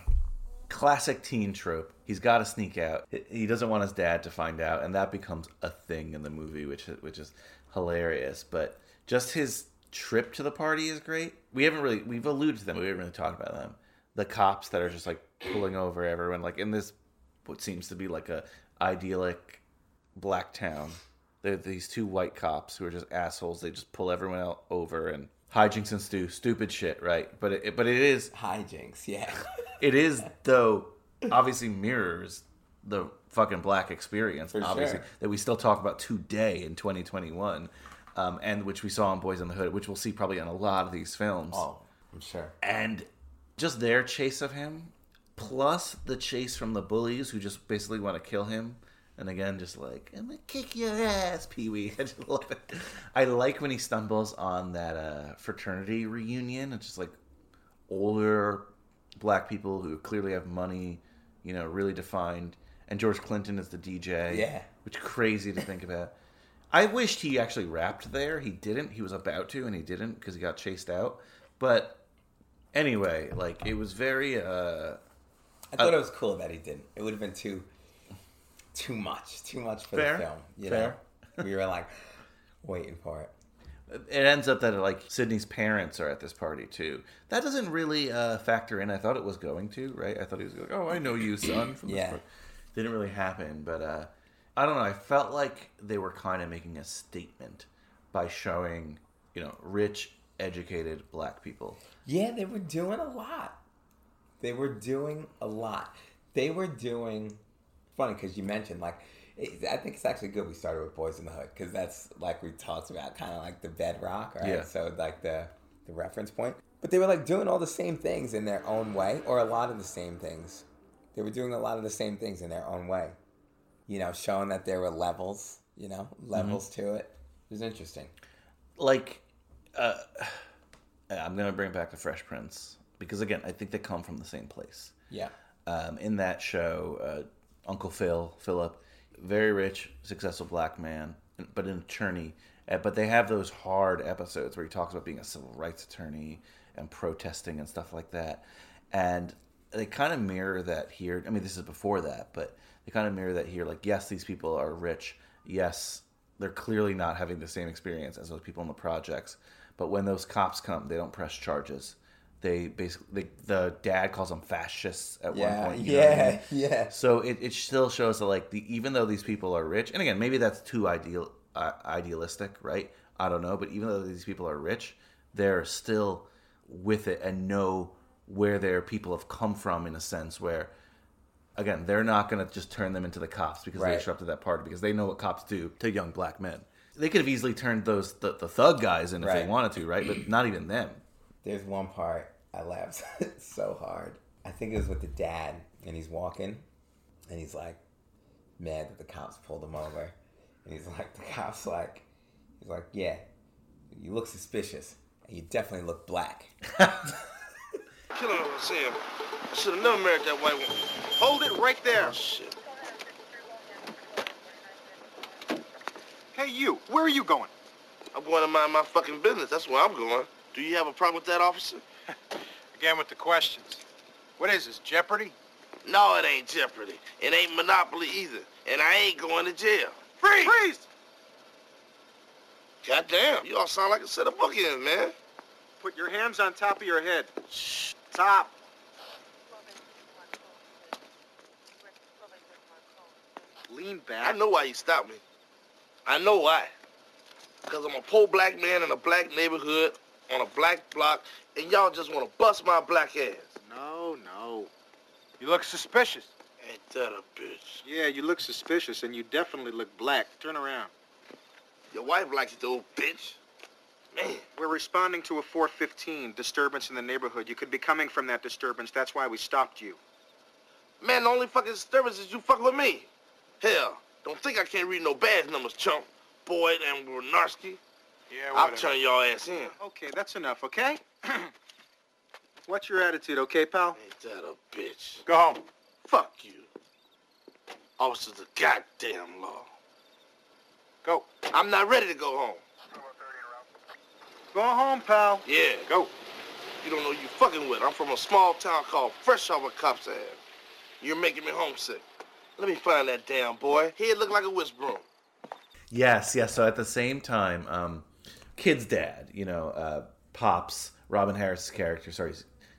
classic teen trope. He's got to sneak out. He doesn't want his dad to find out, and that becomes a thing in the movie, which is hilarious. But just his trip to the party is great. We've alluded to them. We haven't really talked about them. The cops that are just, like, pulling over everyone, like, in this, what seems to be, like, a idyllic black town. They're these two white cops who are just assholes. They just pull everyone out over and hijinks and stupid shit, right? But it is hijinks, yeah. It is, though, obviously mirrors the fucking black experience, for obviously, sure, that we still talk about today in 2021, and which we saw in Boys in the Hood, which we'll see probably on a lot of these films. Oh, I'm sure. And just their chase of him, plus the chase from the bullies who just basically want to kill him. And again, just like, I'm going to kick your ass, Pee-wee. I just love it. I like when he stumbles on that fraternity reunion. It's just like older black people who clearly have money, you know, really defined. And George Clinton is the DJ. Yeah. Which is crazy to think about. I wished he actually rapped there. He didn't. He was about to, and he didn't because he got chased out. But anyway, like, it was very... I thought it was cool that he didn't. It would have been too much for the film. You know, we were like waiting for it. It ends up that like Sydney's parents are at this party too. That doesn't really factor in. I thought it was going to, right? I thought he was like, "Oh, I know you, son." From this party. Didn't really happen, but I don't know. I felt like they were kind of making a statement by showing, you know, rich, educated black people. Yeah, they were doing a lot. Funny, because you mentioned, like, I think it's actually good we started with Boys in the Hood, because that's, like, we talked about kind of, like, the bedrock, right? Yeah. So, like, the reference point. But they were, like, doing all the same things in their own way, or a lot of the same things. They were doing a lot of the same things in their own way. You know, showing that there were levels, you know, to it. It was interesting. Like, I'm going to bring back the Fresh Prince, because, again, I think they come from the same place. Yeah. In that show... Uncle Philip, very rich, successful black man, but an attorney. But they have those hard episodes where he talks about being a civil rights attorney and protesting and stuff like that. And they kind of mirror that here. I mean, this is before that, but they kind of mirror that here. Like, yes, these people are rich. Yes, they're clearly not having the same experience as those people in the projects. But when those cops come, they don't press charges. They basically, the dad calls them fascists at one point. You know what I mean? So it still shows that, like, even though these people are rich, and again, maybe that's too idealistic, right? I don't know. But even though these people are rich, they're still with it and know where their people have come from, in a sense where, again, they're not going to just turn them into the cops because they disrupted that party, because they know what cops do to young black men. They could have easily turned those the thug guys in if they wanted to, right? But not even them. There's one part. I laughed so hard. I think it was with the dad, and he's walking, and he's like mad that the cops pulled him over, and he's like, the cops like, he's like, yeah, you look suspicious, and you definitely look black. Killing her myself. I should have never married that white woman. Hold it right there. Oh, shit. Hey, you. Where are you going? I'm going to mind my fucking business. That's where I'm going. Do you have a problem with that, officer? Again with the questions. What is this, Jeopardy? No, it ain't Jeopardy. It ain't Monopoly either. And I ain't going to jail. Freeze! Goddamn, you all sound like a set of bookends, man. Put your hands on top of your head. Shh. Top. Lean back. I know why you stopped me. I know why. Because I'm a poor black man in a black neighborhood on a black block, and y'all just want to bust my black ass. No. You look suspicious. Ain't that a bitch? Yeah, you look suspicious, and you definitely look black. Turn around. Your wife likes it, old bitch. Man. We're responding to a 415 disturbance in the neighborhood. You could be coming from that disturbance. That's why we stopped you. Man, the only fucking disturbance is you fucking with me. Hell, don't think I can't read no badge numbers, chump. Boyd and Wernarski. Yeah, I'll turn y'all ass in. Okay, that's enough, okay? What's your attitude, okay, pal? Ain't that a bitch? Go home. Fuck you. Officers of the goddamn law. Go. I'm not ready to go home. Going home, pal. Yeah, go. You don't know who you fucking with. I'm from a small town called Fresh Outta Compton. You're making me homesick. Let me find that damn boy. He looked like a whisk broom. Yes. So at the same time, Kid's dad, Pops, Robin Harris' character, sorry,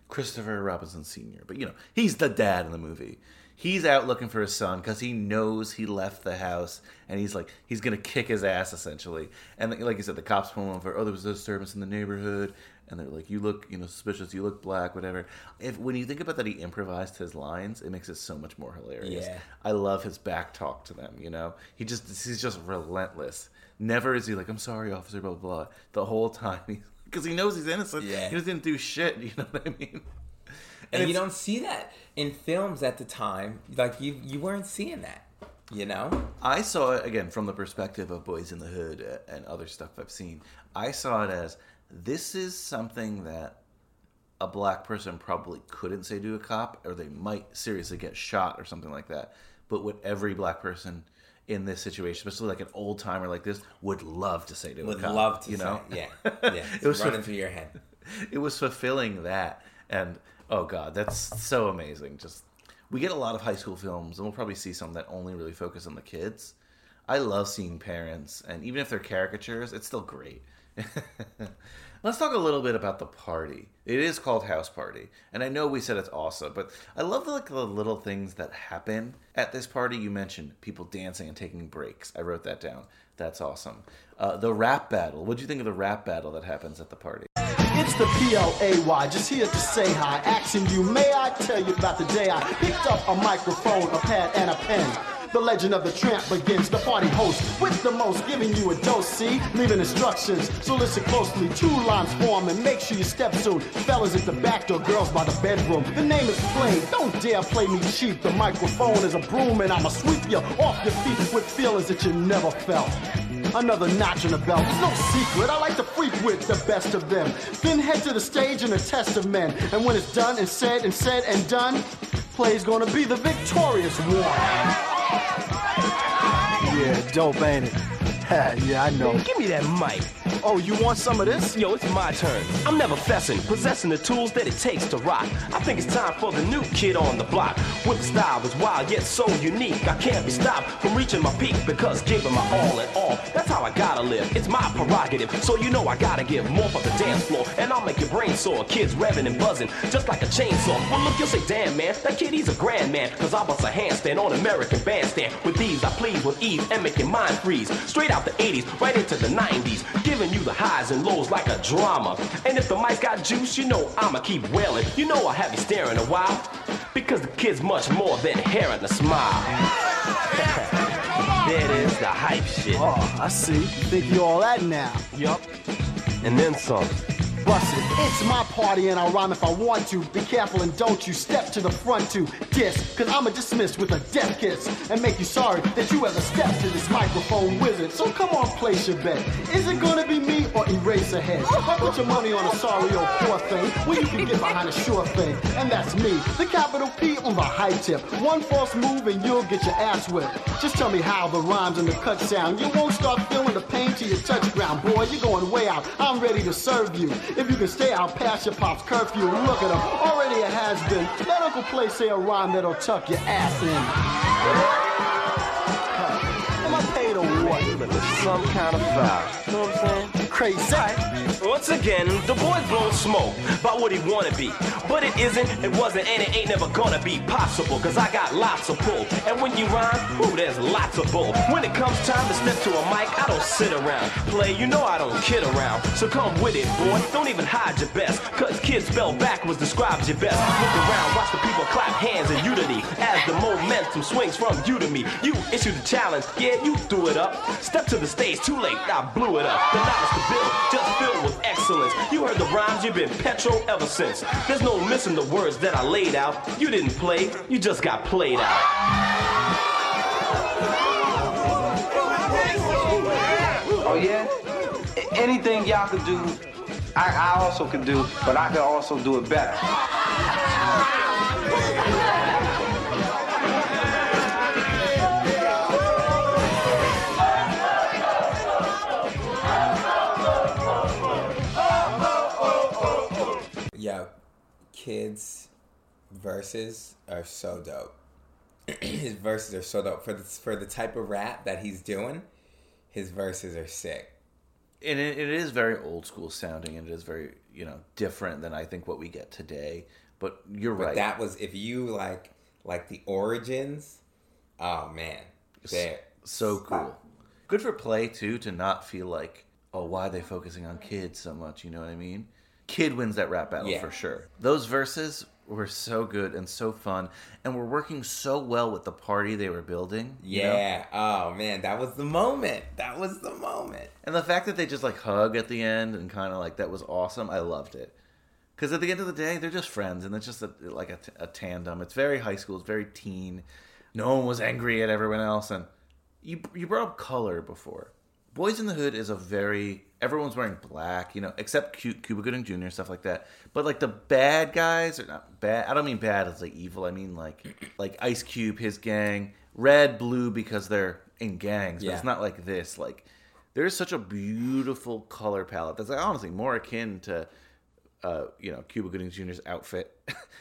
Christopher Robinson Sr., but he's the dad in the movie. He's out looking for his son because he knows he left the house, and he's going to kick his ass, essentially. And like you said, the cops pull him over, oh, there was a disturbance in the neighborhood, and they're like, you look suspicious, you look black, whatever. When you think about that, he improvised his lines, it makes it so much more hilarious. Yeah. I love his back talk to them, He's just relentless. Never is he like, I'm sorry, officer, blah, blah, blah. The whole time, because he knows he's innocent. Yeah. He didn't do shit, you know what I mean? And you don't see that in films at the time. Like, you weren't seeing that, I saw it, again, from the perspective of Boys in the Hood and other stuff I've seen. I saw it as, this is something that a black person probably couldn't say to a cop, or they might seriously get shot or something like that. But what every black person in this situation, especially like an old timer like this, would love to say to a cop. Would love to say, yeah. It was running through your head. It was fulfilling that. And, oh, God, that's so amazing. Just, we get a lot of high school films, and we'll probably see some that only really focus on the kids. I love seeing parents, and even if they're caricatures, it's still great. Let's talk a little bit about the party. It is called House Party, and I know we said it's awesome, but I love the little things that happen at this party. You mentioned people dancing and taking breaks. I wrote that down. That's awesome. The rap battle. What do you think of the rap battle that happens at the party? It's the P-L-A-Y, just here to say hi, asking you, may I tell you about the day I picked up a microphone, a pad, and a pen. The legend of the tramp begins, the party host with the most, giving you a dose, see, leaving instructions, so listen closely, two lines form, and make sure you step soon, fellas at the back door, girls by the bedroom, the name is plain, don't dare play me cheap, the microphone is a broom, and I'ma sweep you off your feet with feelings that you never felt. Another notch in the belt, it's no secret, I like to freak with the best of them. Then head to the stage and a test of men. And when it's done and said and done, play's gonna be the victorious one. Yeah, dope, ain't it? Yeah, I know. Give me that mic. Oh, you want some of this? Yo, it's my turn. I'm never fessing, possessing the tools that it takes to rock. I think it's time for the new kid on the block. With the style that's wild yet so unique. I can't be stopped from reaching my peak because giving my all at all. That's how I gotta live. It's my prerogative. So I gotta give more for the dance floor. And I'll make your brain sore. Kids revving and buzzing just like a chainsaw. Well, look, you'll say, damn, man, that kid, he's a grand man. Cause I bust a handstand on American Bandstand. With these, I please with ease and make your mind freeze. Straight out the 80s, right into the 90s, giving you the highs and lows like a drama. And if the mic got juice, I'ma keep wailing. I have you staring a while, because the kid's much more than hair and a smile. That is the hype shit. Oh, I see. You think you all that now? Yup. And then some. Bust it. It's my party and I'll rhyme if I want to. Be careful and don't you step to the front to diss, cause I'ma dismiss with a death kiss and make you sorry that you ever stepped to this microphone wizard. So come on, place your bet. Is it gonna be me or Eraserhead? Put your money on a sorry old poor thing when you can get behind a sure thing. And that's me, the capital P on the high tip. One false move and you'll get your ass whipped. Just tell me how the rhymes and the cut sound. You won't start feeling the pain till you touch ground. Boy, you're going way out. I'm ready to serve you. If you can stay out past your pop's curfew, look at him, already it has been. Let Uncle Play say a rhyme that'll tuck your ass in. Am I paid or what? Some kind of vibe. You know what I'm saying? Crazy. Right. Once again, the boy's blowing smoke about what he wanna be. But it isn't, it wasn't, and it ain't never gonna be possible. Cause I got lots of pull. And when you rhyme, ooh, there's lots of bull. When it comes time to step to a mic, I don't sit around. Play, I don't kid around. So come with it, boy. Don't even hide your best. Cause kids spelled backwards describes your best. Look around, watch the people clap hands in unity. As the momentum swings from you to me. You issued the challenge, yeah, you threw it up. Step to the stage, too late, I blew it up. The knowledge to build, just filled with excellence. You heard the rhymes, you've been petrol ever since. There's no missing the words that I laid out. You didn't play, you just got played out. Oh yeah? Anything y'all could do, I also could do, but I could also do it better. kid's verses are so dope. His verses are so dope. For the type of rap that he's doing, his verses are sick. And it is very old school sounding, and it is very, different than I think what we get today. But you're right. But that was, if you like the origins, oh man. They're so cool. Good for Play too, to not feel like, oh, why are they focusing on kids so much? You know what I mean? Kid wins that rap battle for sure. Those verses were so good and so fun, and were working so well with the party they were building. Yeah. Oh man, that was the moment. That was the moment. And the fact that they just hug at the end and kind of that was awesome. I loved it. Because at the end of the day, they're just friends, and it's just a tandem. It's very high school. It's very teen. No one was angry at everyone else. And you brought up color before. Boys in the Hood is a very... Everyone's wearing black, except Cuba Gooding Jr., stuff like that. But, the bad guys are not bad. I don't mean bad as, evil. I mean, like Ice Cube, his gang. Red, blue, because they're in gangs. But it's not like this. There's such a beautiful color palette that's, honestly, more akin to... Cuba Gooding Jr.'s outfit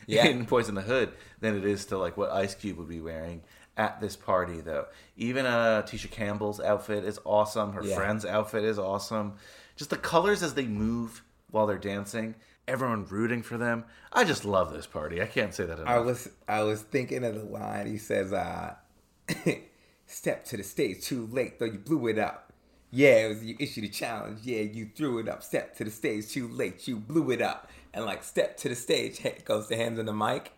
in Poison the Hood than it is to what Ice Cube would be wearing at this party, though. Even Tisha Campbell's outfit is awesome. Her friend's outfit is awesome. Just the colors as they move while they're dancing. Everyone rooting for them. I just love this party. I can't say that enough. I was thinking of the line. He says, step to the stage too late, though you blew it up. Yeah, you issued a challenge. Yeah, you threw it up. Step to the stage too late. You blew it up. And step to the stage, goes to hands on the mic.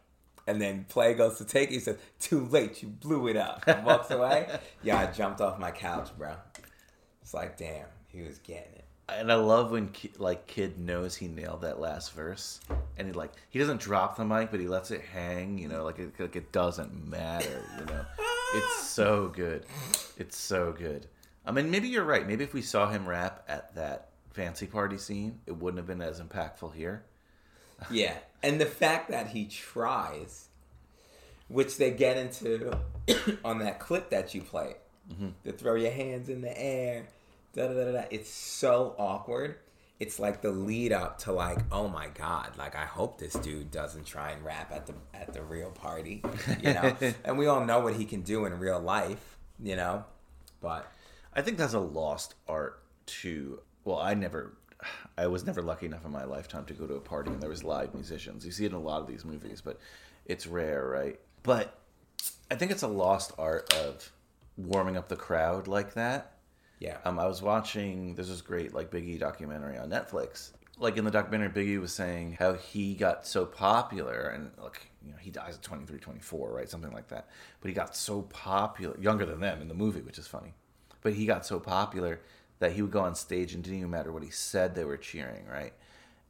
And then Play goes to take it. He says, too late. You blew it up. And walks away. Yeah, I jumped off my couch, bro. It's damn, he was getting it. And I love when, Kid knows he nailed that last verse. And he doesn't drop the mic, but he lets it hang, it doesn't matter, It's so good. It's so good. I mean, maybe you're right. Maybe if we saw him rap at that fancy party scene, it wouldn't have been as impactful here. Yeah. And the fact that he tries, which they get into on that clip that you played, to throw your hands in the air, da-da-da-da, it's so awkward. It's the lead up to oh my God, I hope this dude doesn't try and rap at the real party, And we all know what he can do in real life, but... I think that's a lost art to... Well, I was never lucky enough in my lifetime to go to a party and there was live musicians. You see it in a lot of these movies, but it's rare, right? But I think it's a lost art of warming up the crowd like that. Yeah. I was watching... There's this great Biggie documentary on Netflix. In the documentary, Biggie was saying how he got so popular and, he dies at 23, 24, right? Something like that. But he got so popular... Younger than them in the movie, which is funny. But he got so popular that he would go on stage and didn't even matter what he said, they were cheering, right?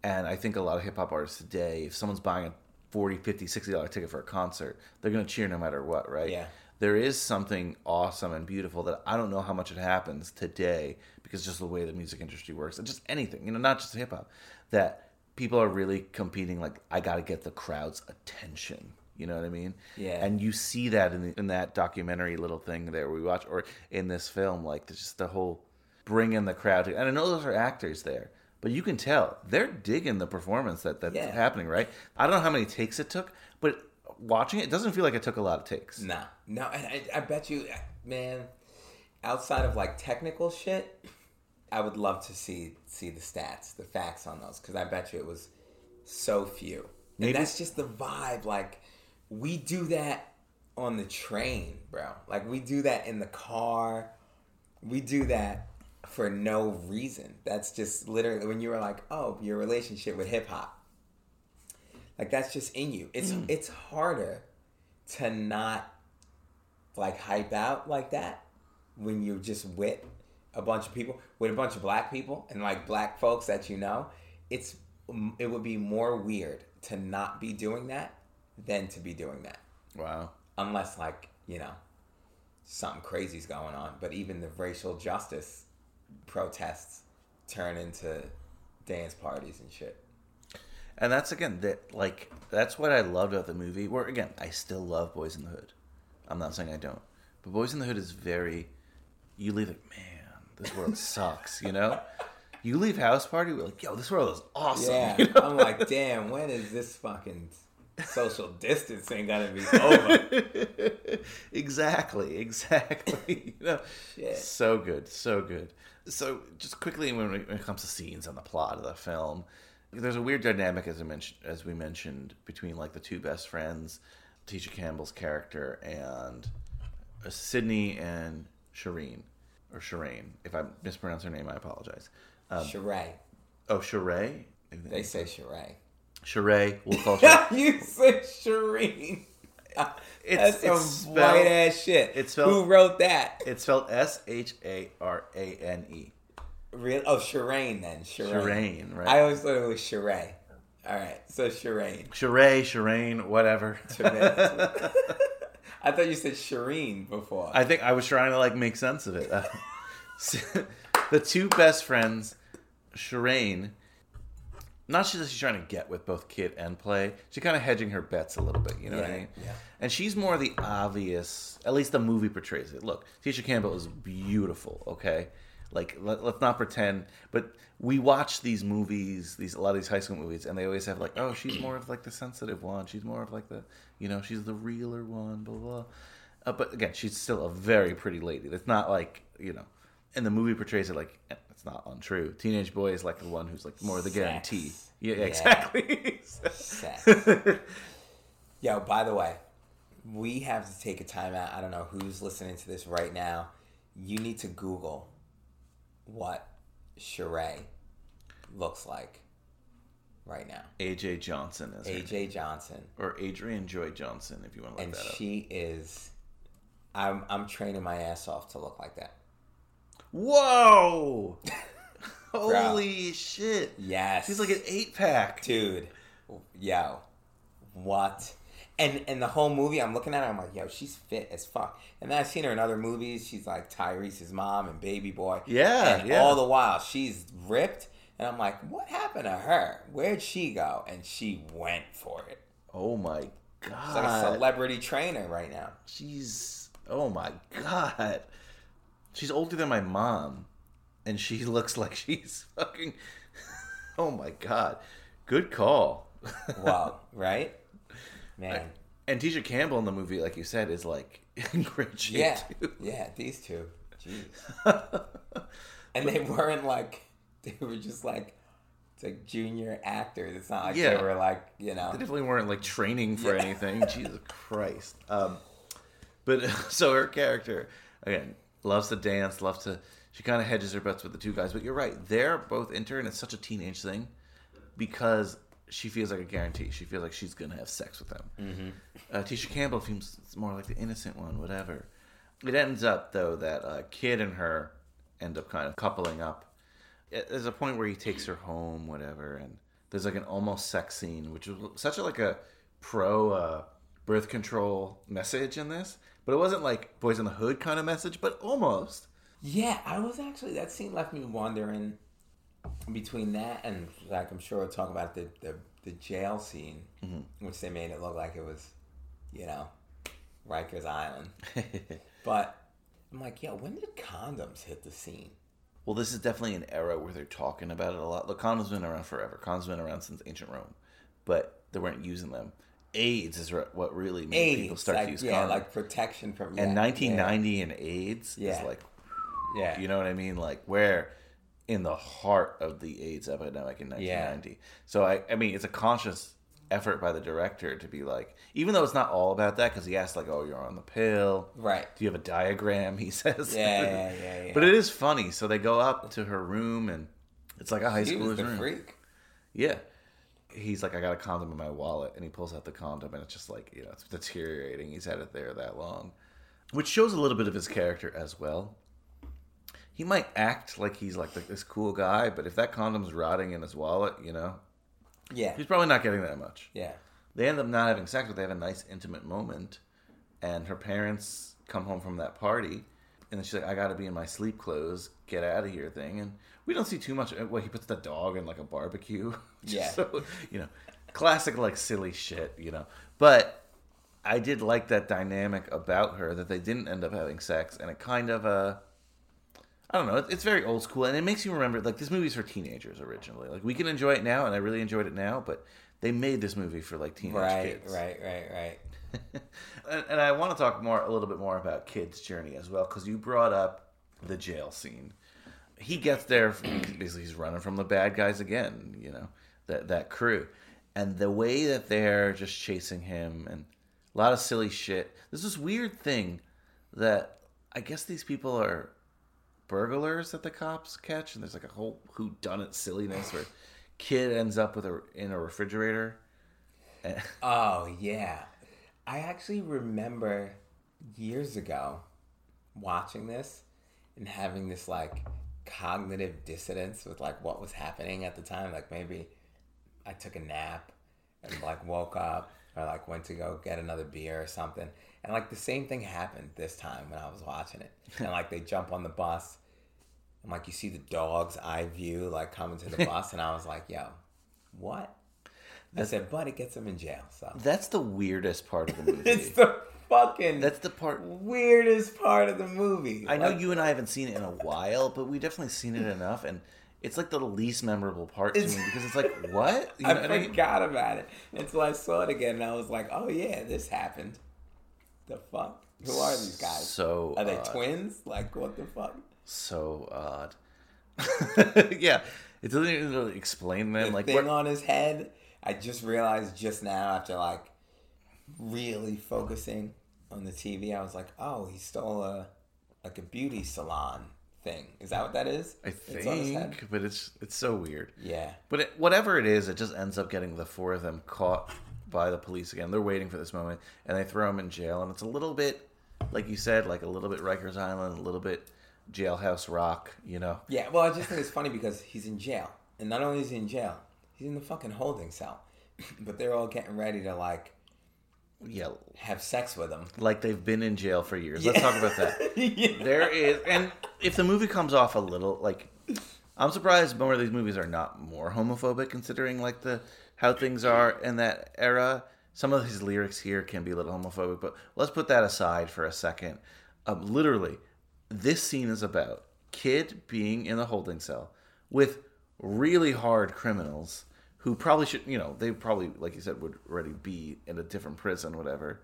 And I think a lot of hip-hop artists today, if someone's buying a $40, $50, $60 ticket for a concert, they're going to cheer no matter what, right? Yeah. There is something awesome and beautiful that I don't know how much it happens today because just the way the music industry works, and just anything, not just hip-hop, that people are really competing, I got to get the crowd's attention. You know what I mean? Yeah. And you see that in that documentary little thing there we watch, or in this film, just the whole bring in the crowd. And I know those are actors there, but you can tell they're digging the performance that's happening, right? I don't know how many takes it took, but watching it doesn't feel like it took a lot of takes. No. And I bet you, man, outside of technical shit, I would love to see the stats, the facts on those, because I bet you it was so few. Maybe. And that's just the vibe, we do that on the train, bro. We do that in the car. We do that for no reason. That's just literally when you were oh, your relationship with hip hop. That's just in you. It's harder to not hype out like that when you're just with a bunch of people, with a bunch of black people and black folks that it would be more weird to not be doing that than to be doing that. Wow. Unless, something crazy's going on. But even the racial justice protests turn into dance parties and shit. And that's, again, that's what I loved about the movie. Where, again, I still love Boys in the Hood. I'm not saying I don't. But Boys in the Hood is very... You leave it, man, this world sucks, you leave house party, we're like, yo, this world is awesome. Yeah, you know? I'm like, damn, when is this fucking social distancing gotta be over? Exactly. You know? Shit. So good. So just quickly, when it comes to scenes and the plot of the film, there's a weird dynamic, as we mentioned, between like the two best friends, Tisha Campbell's character, and Sydney and Shireen, or Shireen. If I mispronounce her name, I apologize. Shiray. Oh, Shiray? They say Shiray. Shiray. We'll call her. You said Shireen. That's some white ass shit. It's spelled, who wrote that? It's spelled Sharane. Really? Oh, Shireen then. Shireen, right? I always thought it was Shiray. All right, so Shireen. Shiray, Shireen, whatever. I thought you said Shireen before. I think I was trying to like make sense of it. So, the two best friends, Shireen. Not just that she's trying to get with both Kid and Play. She's kind of hedging her bets a little bit, you know what I mean? Yeah. And she's more the obvious, at least the movie portrays it. Look, Tisha Campbell is beautiful, okay? Like, let's not pretend. But we watch these movies, a lot of these high school movies, and they always have like, oh, she's more of like the sensitive one. She's more of like the, you know, she's the realer one, blah, blah. But again, she's still a very pretty lady. That's not like, you know. And the movie portrays it like, it's not untrue. Teenage boy is like the one who's like more the guarantee. Yeah, exactly. Sex. Yo, by the way, we have to take a time out. I don't know who's listening to this right now. You need to Google what Shiray looks like right now. AJ Johnson is AJ her name. Johnson. Or Adrian Joy Johnson, if you want to look that up. And she is, I'm training my ass off to look like that. Whoa! Holy shit. Yes. He's like an 8-pack. Dude. Yo. What? And the whole movie, I'm looking at her, I'm like, yo, she's fit as fuck. And then I've seen her in other movies. She's like Tyrese's mom and Baby Boy. Yeah. And all the while, she's ripped. And I'm like, what happened to her? Where'd she go? And she went for it. Oh, my God. She's like a celebrity trainer right now. She's... Oh, my God. She's older than my mom, and she looks like she's fucking... Oh, my God. Good call. Wow. Right? Man. And Tisha Campbell in the movie, like you said, is like in great shape, too. Yeah, these two. Jeez. And they weren't like... They were just like... It's like junior actors. It's not like they were like, you know... They definitely weren't like training for anything. Jesus Christ. But so her character... Again... Loves to dance, she kind of hedges her bets with the two guys. But you're right, they're both into her, and it's such a teenage thing because she feels like a guarantee. She feels like she's going to have sex with him. Mm-hmm. Tisha Campbell seems more like the innocent one, whatever. It ends up, though, that Kid and her end up kind of coupling up. There's a point where he takes her home, whatever, and there's like an almost sex scene, which is such a, like a pro birth control message in this. But it wasn't like Boys in the Hood kind of message, but almost. Yeah, I was actually... That scene left me wondering between that and, like, I'm sure we'll talk about the jail scene, mm-hmm. which they made it look like it was, you know, Rikers Island. But I'm like, yo, when did condoms hit the scene? Well, this is definitely an era where they're talking about it a lot. Look, condoms have been around forever. Condoms have been around since ancient Rome, but they weren't using them. AIDS is what really made people start to use condoms. Yeah, like protection from... And 1990 and AIDS is like... Yeah. You know what I mean? Like, we're in the heart of the AIDS epidemic in 1990. Yeah. So, I mean, it's a conscious effort by the director to be like... Even though it's not all about that, because he asked, like, oh, you're on the pill. Right. Do you have a diagram, he says. Yeah. But it is funny. So they go up to her room, and it's like a high schooler's room. Freak. Yeah. He's like, I got a condom in my wallet, and he pulls out the condom, and it's just like, you know, it's deteriorating. He's had it there that long, which shows a little bit of his character as well. He might act like he's like this cool guy, but if that condom's rotting in his wallet, you know, he's probably not getting that much. Yeah, they end up not having sex, but they have a nice intimate moment, and her parents come home from that party, and then she's like, I got to be in my sleep clothes, get out of here thing, and. We don't see too much. Well, he puts the dog in like a barbecue. So, you know, classic like silly shit, you know. But I did like that dynamic about her that they didn't end up having sex, and it kind of I don't know. It's very old school, and it makes you remember, like, this movie's for teenagers originally. Like, we can enjoy it now, and I really enjoyed it now, but they made this movie for, like, teenage kids. Right. And I want to talk a little bit more about kids' journey as well, because you brought up the jail scene. He gets there, basically he's running from the bad guys again, you know, that crew. And the way that they're just chasing him and a lot of silly shit. There's this weird thing that I guess these people are burglars that the cops catch, and there's like a whole whodunit silliness where kid ends up with in a refrigerator. Oh yeah, I actually remember years ago watching this and having this like cognitive dissonance with like what was happening at the time. Like maybe I took a nap and like woke up or like went to go get another beer or something. And, like, the same thing happened this time when I was watching it. And, like, they jump on the bus. And, like, you see the dog's eye view, like, coming to the bus. And I was like, yo, what? I said, but it gets them in jail. So that's the weirdest part of the movie. That's the weirdest part of the movie. I know you and I haven't seen it in a while, but we've definitely seen it enough. And it's, like, the least memorable part to me because it's like, what? You know, I forgot about it until I saw it again. And I was like, oh, yeah, this happened. The fuck? Who are these guys? So are they twins? Like, what the fuck? So odd. Yeah. It doesn't even really explain them. The like thing on his head, I just realized just now after, like, really focusing on the TV, I was like, oh, he stole a beauty salon thing. Is that what that is? I think, but it's so weird. Yeah. But whatever it is, it just ends up getting the four of them caught by the police again. They're waiting for this moment, and they throw him in jail. And it's a little bit, like you said, like a little bit Rikers Island, a little bit Jailhouse Rock, you know? Yeah, well, I just think it's funny because he's in jail. And not only is he in jail, he's in the fucking holding cell. But they're all getting ready to, like, have sex with him. Like they've been in jail for years. Yeah. Let's talk about that. Yeah. There is, and if the movie comes off a little, like, I'm surprised more of these movies are not more homophobic considering, like, how things are in that era. Some of his lyrics here can be a little homophobic, but let's put that aside for a second. Literally, this scene is about kid being in the holding cell with really hard criminals who probably should, you know, they probably, like you said, would already be in a different prison, whatever,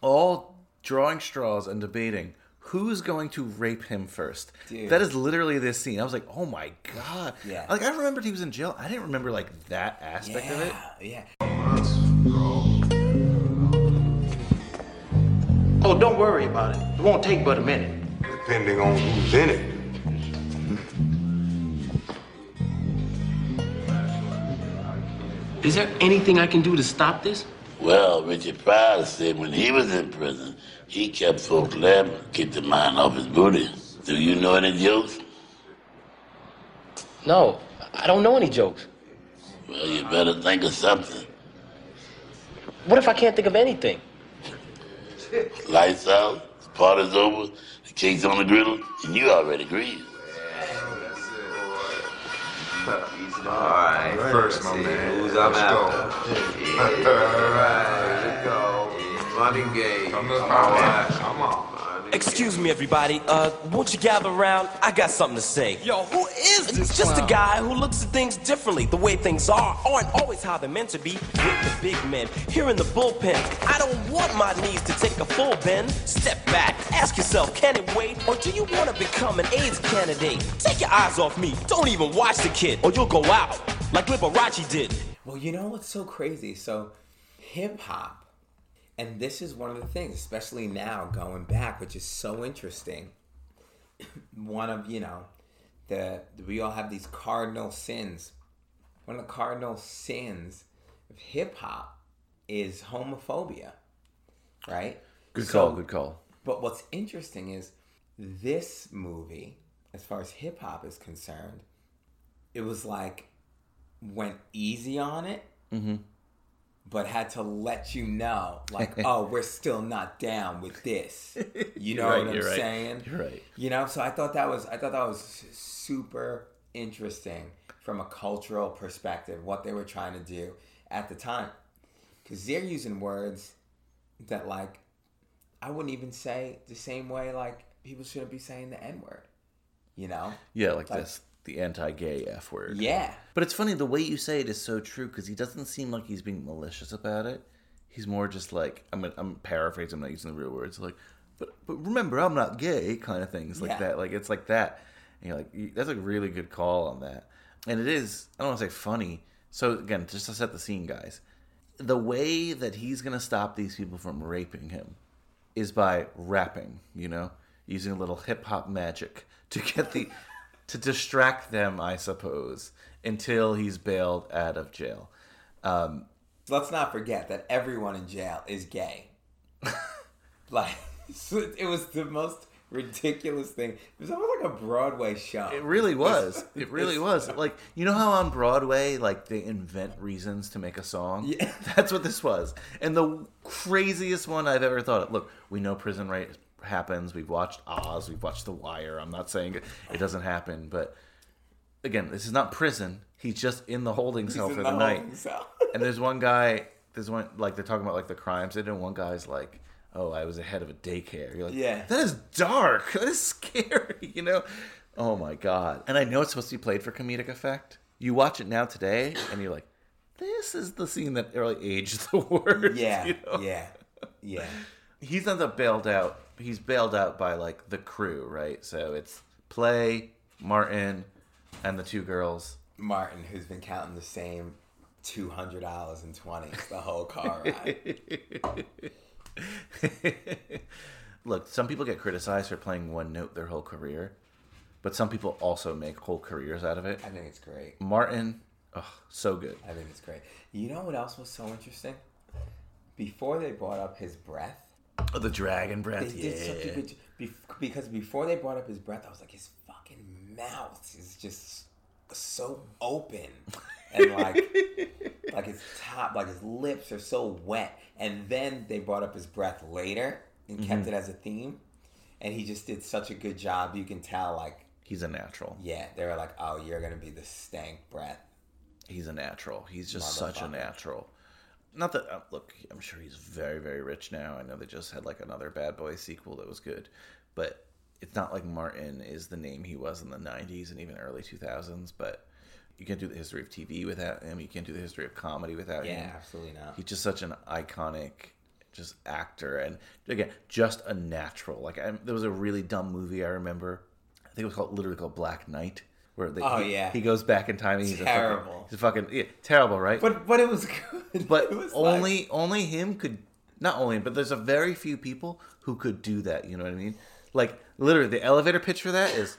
all drawing straws and debating who's going to rape him first. Dude. That is literally this scene. I was like, oh my God. Yeah. Like, I remembered he was in jail. I didn't remember, like, that aspect of it. Yeah. Oh, don't worry about it. It won't take but a minute. Depending on who's in it. Is there anything I can do to stop this? Well, Richard Pryor said when he was in prison, he kept folk laughing, keep the mind off his booty. Do you know any jokes? No, I don't know any jokes. Well, you better think of something. What if I can't think of anything? Lights out, the party's over, the cake's on the griddle, and you already greased. Alright, first, my man. Who's up after? Yeah, alright, go. Money game. Come on. Excuse me, everybody. Won't you gather around? I got something to say. Yo, who is this? It's just a guy who looks at things differently. The way things aren't always how they're meant to be. With the big men, here in the bullpen. I don't want my knees to take a full bend. Step back, ask yourself, can it wait? Or do you want to become an AIDS candidate? Take your eyes off me. Don't even watch the kid, or you'll go out like Liberace did. Well, you know what's so crazy? So, hip-hop. And this is one of the things, especially now going back, which is so interesting. One of, you know, we all have these cardinal sins. One of the cardinal sins of hip hop is homophobia, right? Good call. But what's interesting is this movie, as far as hip hop is concerned, it was like went easy on it. Mm-hmm. But had to let you know, like, oh, we're still not down with this. You know what I'm saying? You're right. You know, so I thought that was super interesting from a cultural perspective, what they were trying to do at the time. Because they're using words that, like, I wouldn't even say the same way, like, people shouldn't be saying the N-word. you know? Yeah, like this, the anti-gay F word. Yeah. But it's funny, the way you say it is so true, because he doesn't seem like he's being malicious about it. He's more just like, I'm paraphrasing, I'm not using the real words, like, but remember, I'm not gay, kind of things like that. Like, it's like that. And you're like, that's a really good call on that. And it is, I don't want to say funny. So again, just to set the scene, guys, the way that he's going to stop these people from raping him is by rapping, you know, using a little hip hop magic to get the, to distract them, I suppose, until he's bailed out of jail. Let's not forget that everyone in jail is gay. Like, it was the most ridiculous thing. It was almost like a Broadway show. It really was. It really was. Like, you know how on Broadway, like, they invent reasons to make a song? Yeah. That's what this was. And the craziest one I've ever thought of. Look, we know prison rape happens. We've watched Oz. We've watched The Wire. I'm not saying it doesn't happen. But, again, this is not prison. He's just in the holding cell for the night. And there's one guy, like, they're talking about, like, the crimes they did. And one guy's like, oh, I was the head of a daycare. You're like, yeah. That is dark. That is scary, you know? Oh, my God. And I know it's supposed to be played for comedic effect. You watch it now today, and you're like, this is the scene that really aged the worst. Yeah, you know? Yeah. He's not the bailed out. He's bailed out by, like, the crew, right? So it's Play, Martin, and the two girls. Martin, who's been counting the same $200 and 20s the whole car ride. Look, some people get criticized for playing one note their whole career, but some people also make whole careers out of it. I think it's great. Martin, so good. I think it's great. You know what else was so interesting? Before they brought up his breath, the dragon breath. They did such a good because before they brought up his breath, I was like, his fucking mouth is just so open. And like his top, like his lips are so wet. And then they brought up his breath later and kept it as a theme. And he just did such a good job. You can tell, like, he's a natural. Yeah, they were like, oh, you're going to be the stank breath. He's a natural. He's just such a natural. Not that, look, I'm sure he's very, very rich now. I know they just had, like, another Bad Boy sequel that was good. But it's not like Martin is the name he was in the 90s and even early 2000s, but... You can't do the history of TV without him. You can't do the history of comedy without him. Yeah, absolutely not. He's just such an iconic, just actor, and again, just a natural. Like there was a really dumb movie I remember. I think it was literally called Black Knight, where he goes back in time. And he's terrible. Terrible, right? But it was good. But only him could. Not only, but there's a very few people who could do that. You know what I mean? Like literally, the elevator pitch for that is.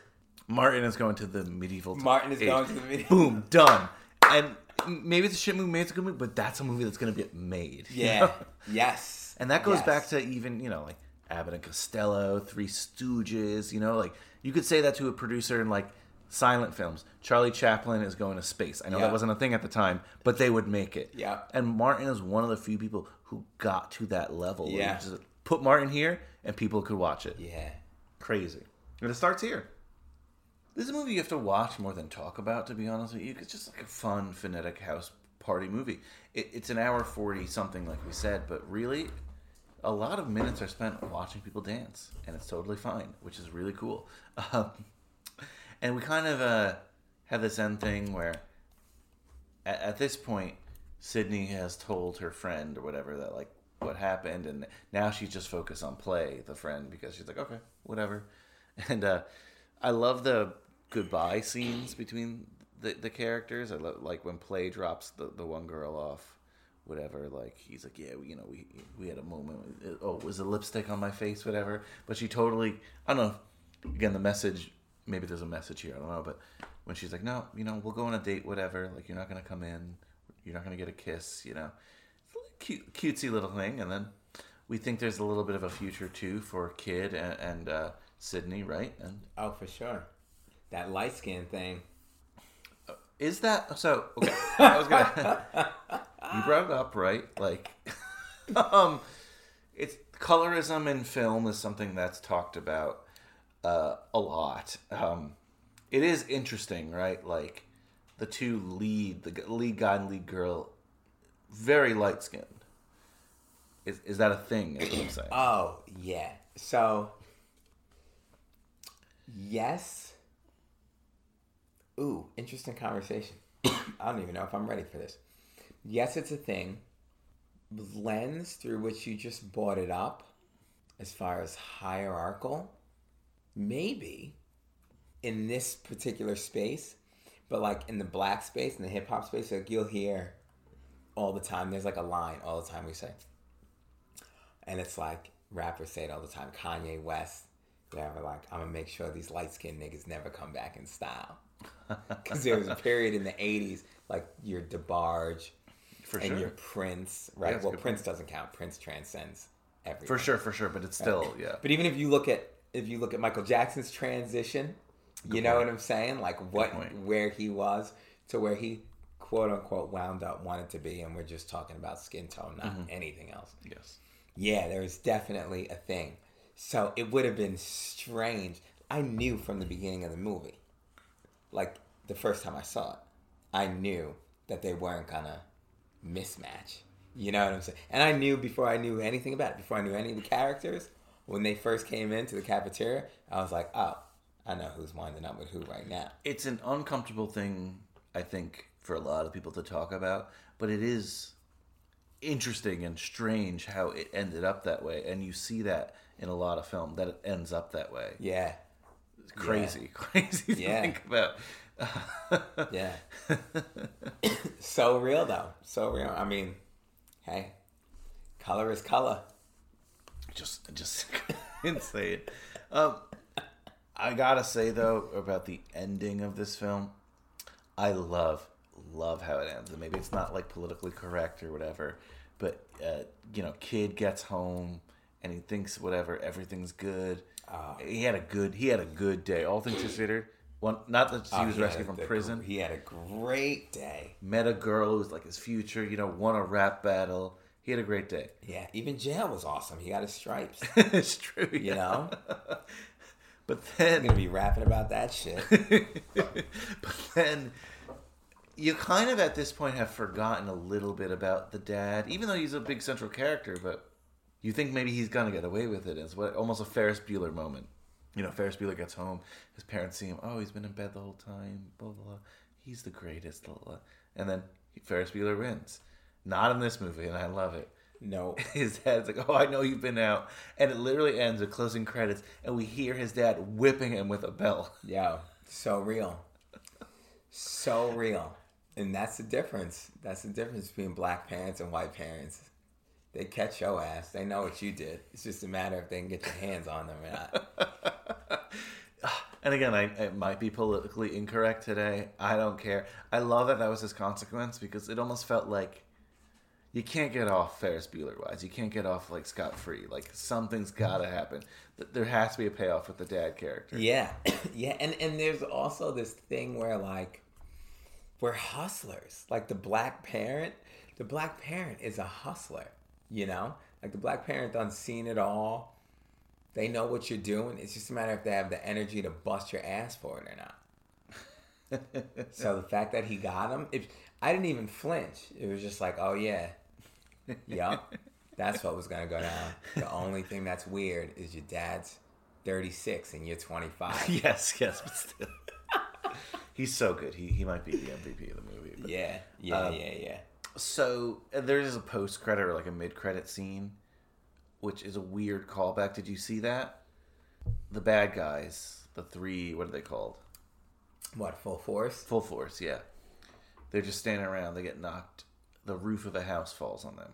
Martin is going to the medieval time. Boom, done. And maybe it's a shit movie, maybe it's a good movie, but that's a movie that's going to get made. Yeah. You know? Yes. And that goes back to even, you know, like Abbott and Costello, Three Stooges, you know, like you could say that to a producer in like silent films. Charlie Chaplin is going to space. I know that wasn't a thing at the time, but they would make it. Yeah. And Martin is one of the few people who got to that level. Yeah. Just put Martin here and people could watch it. Yeah. Crazy. And it starts here. This is a movie you have to watch more than talk about, to be honest with you. It's just like a fun, phonetic house party movie. It's an hour 40-something, like we said, but really, a lot of minutes are spent watching people dance, and it's totally fine, which is really cool. And we kind of have this end thing where, at this point, Sydney has told her friend or whatever that, like, what happened, and now she's just focused on Play, the friend, because she's like, okay, whatever. And I love the goodbye scenes between the characters. I love, like, when Play drops the one girl off, whatever. Like, he's like, yeah, you know, we had a moment. It was a lipstick on my face, whatever. But she totally, I don't know. Again, the message, maybe there's a message here. I don't know. But when she's like, no, you know, we'll go on a date, whatever. Like, you're not going to come in. You're not going to get a kiss, you know. It's a cutesy little thing. And then we think there's a little bit of a future, too, for Kid and Sydney, right? Oh, for sure. That light skin thing. Is that... So, okay. I was going to... You brought it up, right? Like, it's colorism in film is something that's talked about a lot. It is interesting, right? Like, the two lead guy and lead girl, very light-skinned. Is that a thing, is what I'm saying? Oh, yeah. So... Yes, Ooh, interesting conversation. I don't even know if I'm ready for this. Yes, it's a thing. Lens through which you just brought it up, as far as hierarchical, maybe in this particular space, but like in the black space, in the hip hop space, like you'll hear all the time. There's like a line all the time we say, and it's like rappers say it all the time. Kanye West, they're like, I'm gonna make sure these light skinned niggas never come back in style. Because there was a period in the 80s, like your DeBarge your Prince, right? Yeah, well, Prince doesn't count. Prince transcends everything. For sure, but it's still, right? Yeah. But even if you look at Michael Jackson's transition, you know what I'm saying? Like where he was to where he quote unquote wound up wanted to be, and we're just talking about skin tone, not anything else. Yes. Yeah, there was definitely a thing. So it would have been strange. I knew from the beginning of the movie. Like, the first time I saw it, I knew that they weren't going to mismatch. You know what I'm saying? And I knew before I knew anything about it, before I knew any of the characters, when they first came into the cafeteria, I was like, oh, I know who's winding up with who right now. It's an uncomfortable thing, I think, for a lot of people to talk about, but it is interesting and strange how it ended up that way, and you see that in a lot of film, that it ends up that way. Yeah. Crazy to think about. Yeah. So real, though. So real. I mean, hey, color is color. Just insane. I gotta say, though, about the ending of this film, I love how it ends. And maybe it's not, like, politically correct or whatever, but, kid gets home and he thinks, whatever, everything's good. He had a good day. All things considered, he was rescued from prison. He had a great day. Met a girl who was like his future. Won a rap battle. He had a great day. Yeah, even jail was awesome. He got his stripes. It's true. Yeah. But then I'm gonna be rapping about that shit. But then you kind of at this point have forgotten a little bit about the dad, even though he's a big central character, but. You think maybe he's going to get away with it. It's almost a Ferris Bueller moment. Ferris Bueller gets home. His parents see him. Oh, he's been in bed the whole time. Blah, blah, blah. He's the greatest. Blah, blah. And then Ferris Bueller wins. Not in this movie, and I love it. No. His dad's like, oh, I know you've been out. And it literally ends with closing credits, and we hear his dad whipping him with a belt. Yeah. So real. So real. And that's the difference. That's the difference between black parents and white parents. They catch your ass. They know what you did. It's just a matter of if they can get their hands on them or not. And again, it might be politically incorrect today. I don't care. I love that was his consequence, because it almost felt like you can't get off Ferris Bueller-wise. You can't get off like scot-free. Like something's got to happen. There has to be a payoff with the dad character. Yeah. Yeah. And there's also this thing where like we're hustlers. Like the black parent is a hustler. Like the black parent done seen it all. They know what you're doing. It's just a matter of if they have the energy to bust your ass for it or not. So the fact that he got him, I didn't even flinch. It was just like, oh yeah, yup, that's what was going to go down. The only thing that's weird is your dad's 36 and you're 25. Yes, but still. He's so good. He might be the MVP of the movie. But, yeah. So there's a post-credit or like a mid-credit scene, which is a weird callback. Did you see that? The bad guys, the three, what are they called? What, Full Force? Full Force, yeah. They're just standing around. They get knocked. The roof of a house falls on them.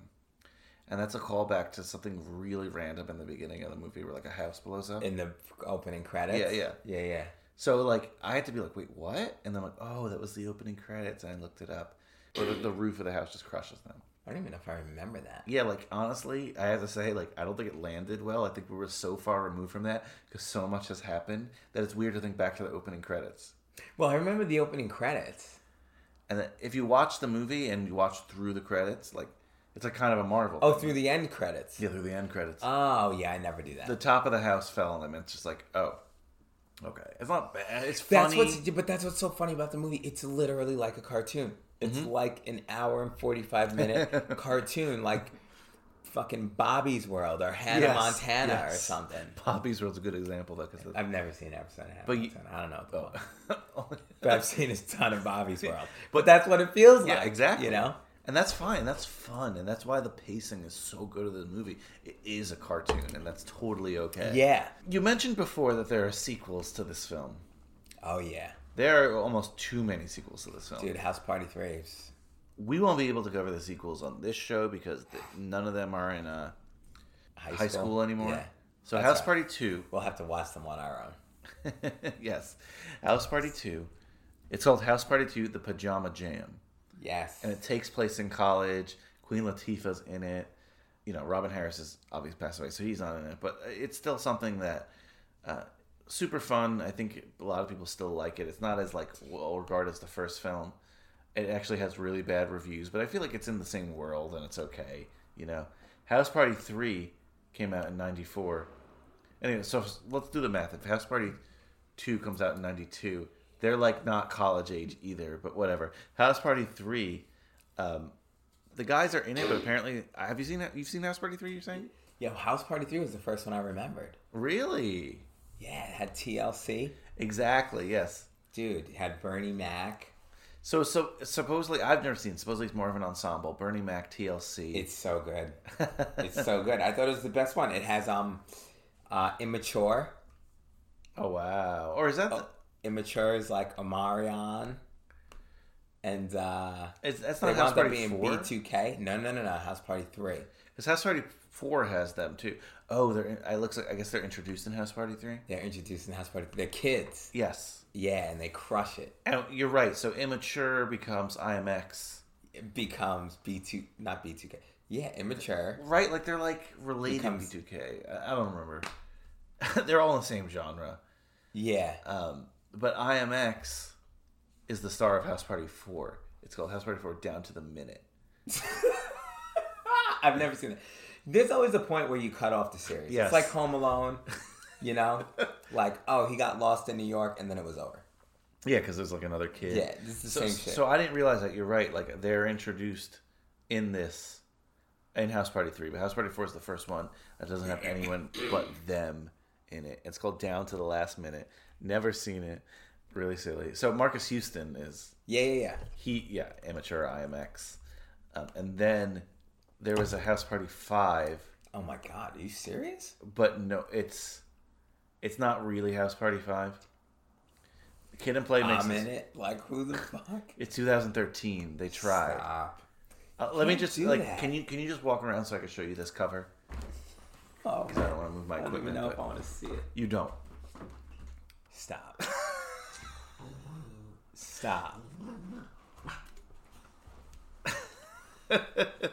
And that's a callback to something really random in the beginning of the movie where like a house blows up. In the opening credits? Yeah. So like I had to be like, wait, what? And then I'm like, oh, that was the opening credits. And I looked it up. Or the roof of the house just crushes them. I don't even know if I remember that. Yeah, like, honestly, I have to say, like, I don't think it landed well. I think we were so far removed from that because so much has happened that it's weird to think back to the opening credits. Well, I remember the opening credits. And then if you watch the movie and you watch through the credits, like, it's like kind of a Marvel thing. Through the end credits. Yeah, through the end credits. Oh, yeah, I never do that. The top of the house fell on them, and it's just like, oh, okay. It's not bad. It's funny. That's what's so funny about the movie. It's literally like a cartoon. It's like an hour and 45-minute cartoon. Like, fucking Bobby's World or Hannah Montana or something. Bobby's World's a good example though, because I've never seen an episode of Hannah Montana. I don't know. But I've seen a ton of Bobby's World. But that's what it feels like. Yeah, exactly. You know? And that's fine. That's fun. And that's why the pacing is so good of the movie. It is a cartoon, and that's totally okay. Yeah. You mentioned before that there are sequels to this film. Oh, yeah. There are almost too many sequels to this film. Dude, House Party 3. We won't be able to cover the sequels on this show because none of them are in high school anymore. Yeah. So that's House Party 2. We'll have to watch them on our own. Yes. House Party 2. It's called House Party 2, The Pajama Jam. Yes. And it takes place in college. Queen Latifah's in it. You know, Robin Harris is obviously passed away, so he's not in it. But it's still something that, super fun. I think a lot of people still like it. It's not as, like, well regarded as the first film. It actually has really bad reviews, but I feel like it's in the same world and it's okay, you know. House Party 3 came out in 94. Anyway, so let's do the math. If House Party 2 comes out in 92... they're, like, not college age either, but whatever. House Party 3, the guys are in it, but apparently... Have you seen that? You've seen House Party 3, you're saying? Yeah, well, House Party 3 was the first one I remembered. Really? Yeah, it had TLC. Exactly, yes. Dude, it had Bernie Mac. So supposedly... I've never seen it. Supposedly it's more of an ensemble. Bernie Mac, TLC. It's so good. It's so good. I thought it was the best one. It has Immature. Oh, wow. Or is that... Immature is like Omarion, and that's not House Party 4. B2K. No. House Party 3. Because House Party 4 has them too. Oh, I guess they're introduced in House Party 3. They're introduced in House Party 3. They're kids. Yes. Yeah, and they crush it. And you're right. So Immature becomes IMX. It becomes B2, not B2K. Yeah, Immature. Right, like they're like related to B2K. I don't remember. They're all in the same genre. Yeah. But IMX is the star of House Party 4. It's called House Party 4 Down to the Minute. I've never seen it. There's always a point where you cut off the series. Yes. It's like Home Alone, you know? Like, oh, he got lost in New York, and then it was over. Yeah, because there's like another kid. Yeah, this is the same shit. So I didn't realize that. You're right. Like, they're introduced in this, in House Party 3. But House Party 4 is the first one that doesn't have anyone but them in it. It's called Down to the Last Minute. Never seen it. Really silly. So Marcus Houston is... Yeah. He Immature, IMX. And then there was a House Party 5. Oh my God, are you serious? But no, it's not really House Party 5. Kid and Play makes... I'm in it? Like, who the fuck? It's 2013. They tried. Stop. Let me just... like, that. Can you just walk around so I can show you this cover? Oh, because I don't want to move my equipment. I don't even know if I want to see it. You don't. Stop. Stop.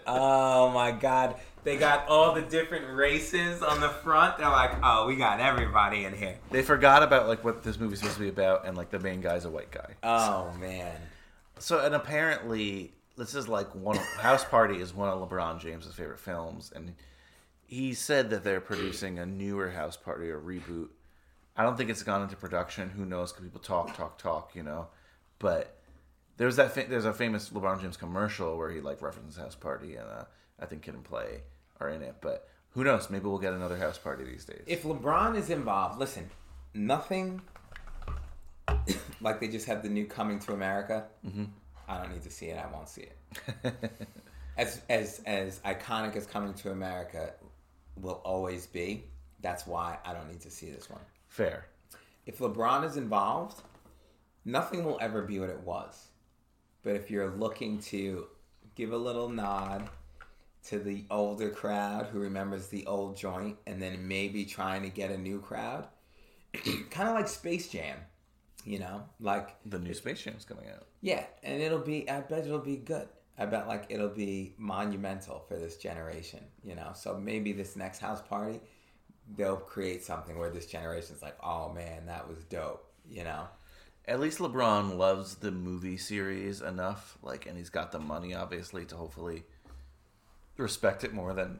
Oh my God. They got all the different races on the front. They're like, oh, we got everybody in here. They forgot about like what this movie's supposed to be about, and like the main guy's a white guy. Oh, so, man. So, and apparently this is like one... House Party is one of LeBron James' favorite films, and he said that they're producing a newer House Party, a reboot. I don't think it's gone into production. Who knows? Because people talk, you know. But there's that. There's a famous LeBron James commercial where he like references House Party, and I think Kid and Play are in it. But who knows? Maybe we'll get another House Party these days. If LeBron is involved, listen, nothing. Like they just had the new Coming to America. Mm-hmm. I don't need to see it. I won't see it. As iconic as Coming to America will always be. That's why I don't need to see this one. Fair. If LeBron is involved, nothing will ever be what it was. But if you're looking to give a little nod to the older crowd who remembers the old joint and then maybe trying to get a new crowd, kind of like Space Jam, you know? Like the new Space Jam's coming out. Yeah, and I bet it'll be good. I bet like it'll be monumental for this generation, you know? So maybe this next House Party... they'll create something where this generation's like, oh man, that was dope, you know? At least LeBron loves the movie series enough, like, and he's got the money, obviously, to hopefully respect it more than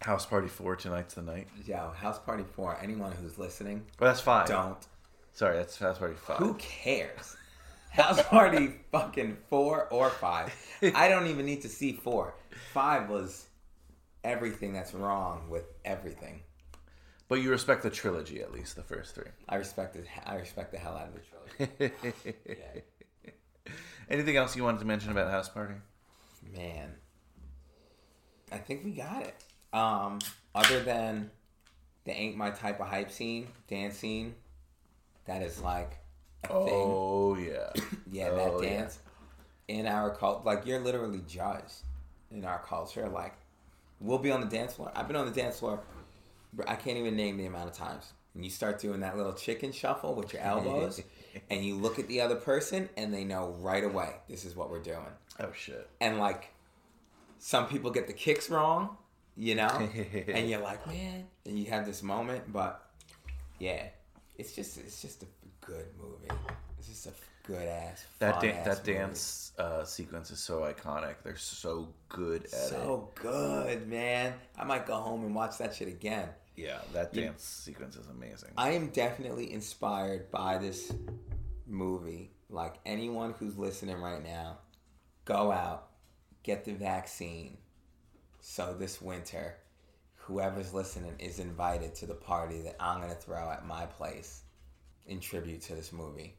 House Party 4, Tonight's the Night. Yeah, House Party 4, anyone who's listening... Well, that's 5. Don't. Sorry, that's House Party 5. Who cares? House Party fucking 4 or 5. I don't even need to see 4. 5 was... everything that's wrong with everything. But you respect the trilogy, at least the first three. I respect the hell out of the trilogy. Yeah. Anything else you wanted to mention about House Party? Man, I think we got it. Other than the ain't my type of hype scene, dance scene, that is like a thing. Oh yeah, yeah, that dance in our cult, like you're literally judged in our culture. Like we'll be on the dance floor. I've been on the dance floor. I can't even name the amount of times. And you start doing that little chicken shuffle with your elbows, and you look at the other person, and they know right away this is what we're doing. Oh shit! And like, some people get the kicks wrong, you know, and you're like, man, and you have this moment. But yeah, it's just a good movie. It's just a good ass. That dance sequence is so iconic. They're so good at it. So good, man. I might go home and watch that shit again. Yeah, that dance sequence is amazing. I am definitely inspired by this movie. Like, anyone who's listening right now, go out, get the vaccine. So this winter, whoever's listening is invited to the party that I'm going to throw at my place in tribute to this movie.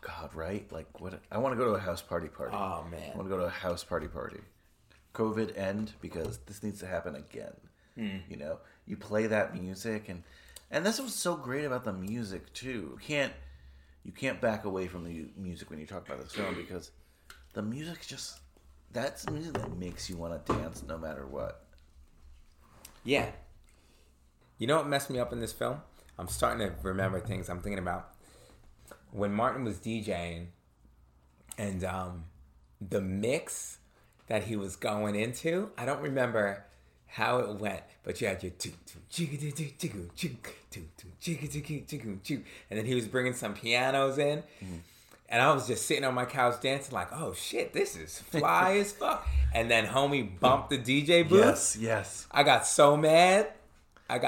God, right? Like, what? I want to go to a house party. Oh, man. I want to go to a house party. COVID end, because this needs to happen again. You know, you play that music, and that's what's so great about the music too. You can't back away from the music when you talk about this film, because the music's just, that's music that makes you want to dance no matter what. Yeah. You know what messed me up in this film? I'm starting to remember things I'm thinking about. When Martin was DJing, and the mix that he was going into, I don't remember how it went, but you had your and then he was bringing some pianos in, and I was just sitting on my couch dancing like, oh shit, this is fly as fuck. And then homie bumped the DJ booth. Yes. I got so mad. I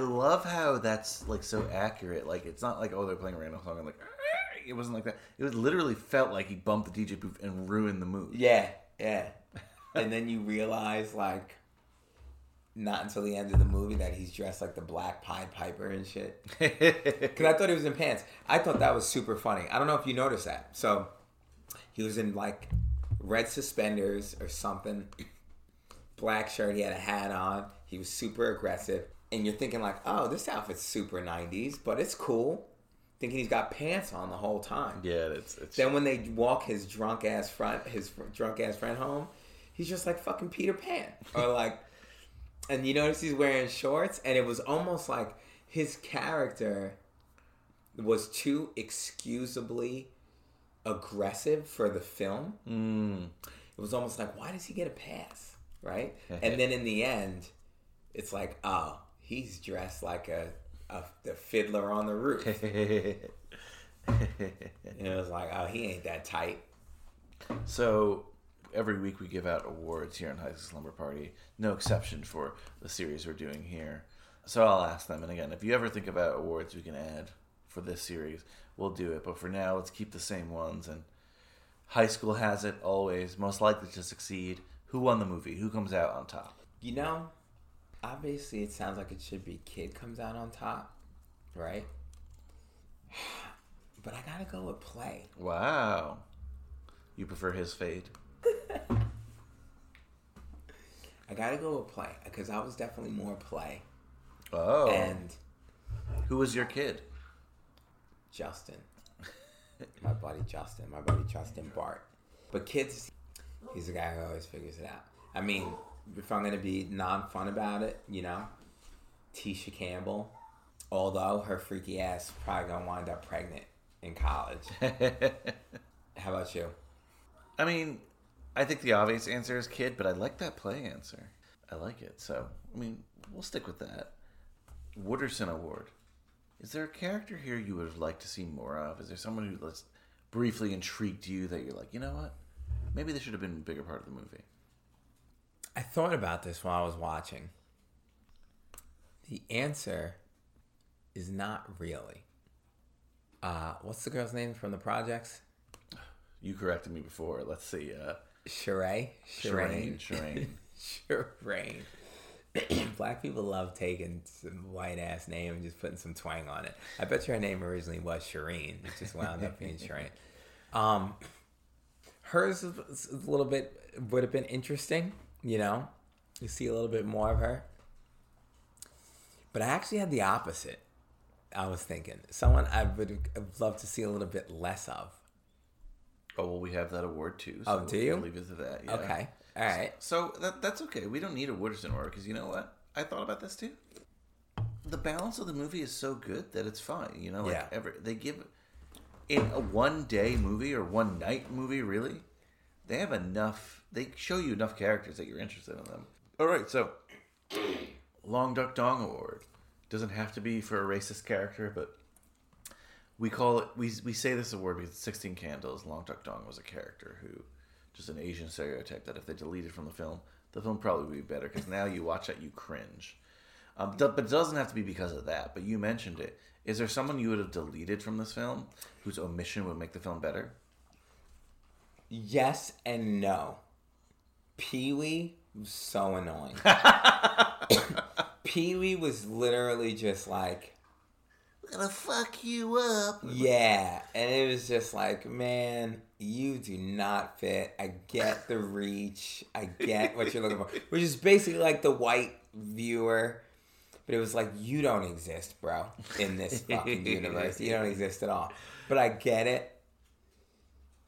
love how that's like so accurate. Like, it's not like, oh, they're playing a random song and like, it wasn't like that. It was literally felt like he bumped the DJ booth and ruined the mood. Yeah. And then you realize, like, not until the end of the movie, that he's dressed like the Black Pied Piper and shit. Because I thought he was in pants. I thought that was super funny. I don't know if you noticed that. So he was in, like, red suspenders or something. Black shirt. He had a hat on. He was super aggressive. And you're thinking, like, oh, this outfit's super 90s, but it's cool. Thinking he's got pants on the whole time. Yeah, it's... Then when they walk his drunk-ass friend home, he's just like fucking Peter Pan. Or like... And you notice he's wearing shorts, and it was almost like his character was too excusably aggressive for the film. It was almost like, why does he get a pass, right? And then in the end, it's like, oh, he's dressed like the fiddler on the roof. And it was like, oh, he ain't that tight. So... Every week we give out awards here on High School Slumber Party. No exception for the series we're doing here. So I'll ask them. And again, if you ever think about awards we can add for this series, we'll do it. But for now, let's keep the same ones. And high school has it always. Most likely to succeed. Who won the movie? Who comes out on top? You know, obviously it sounds like it should be kid comes out on top, right? But I gotta go with play. Wow. You prefer his fade? I gotta go with play, because I was definitely more play. Oh. And who was your kid? Justin. My buddy Justin Bart. But kids, he's the guy who always figures it out. I mean, if I'm gonna be non-fun about it, you know, Tisha Campbell, although her freaky ass probably gonna wind up pregnant in college. How about you? I mean, I think the obvious answer is kid, but I like that play answer. I like it. So, I mean, we'll stick with that. Wooderson Award. Is there a character here you would have liked to see more of? Is there someone who briefly intrigued you that you're like, you know what? Maybe this should have been a bigger part of the movie. I thought about this while I was watching. The answer is not really. What's the girl's name from The Projects? You corrected me before. Let's see. Shireen. Black people love taking some white ass name and just putting some twang on it. I bet her name originally was Shireen. It just wound up being Shireen. Hers was a little bit would have been interesting, you know. You see a little bit more of her. But I actually had the opposite. I was thinking someone I would love to see a little bit less of. Oh well, we have that award too. So do you? We'll leave it to that. Yeah. Okay. All right. So that's okay. We don't need awards anymore because you know what? I thought about this too. The balance of the movie is so good that it's fine. You know, like they give in a 1 day movie or 1 night movie. Really, they have enough. They show you enough characters that you're interested in them. All right. So, Long Duck Dong Award doesn't have to be for a racist character, but. We call it, we say this award because 16 Candles, Long Duck Dong was a character who, just an Asian stereotype that if they deleted from the film probably would be better because now you watch that, you cringe. But it doesn't have to be because of that, but you mentioned it. Is there someone you would have deleted from this film whose omission would make the film better? Yes and no. Pee-wee was so annoying. Pee-wee was literally just like, gonna fuck you up. Yeah, and it was just like, man, you do not fit. I get the reach. I get what you're looking for, which is basically like the white viewer. But it was like, you don't exist, bro, in this fucking universe. You don't exist at all. But I get it.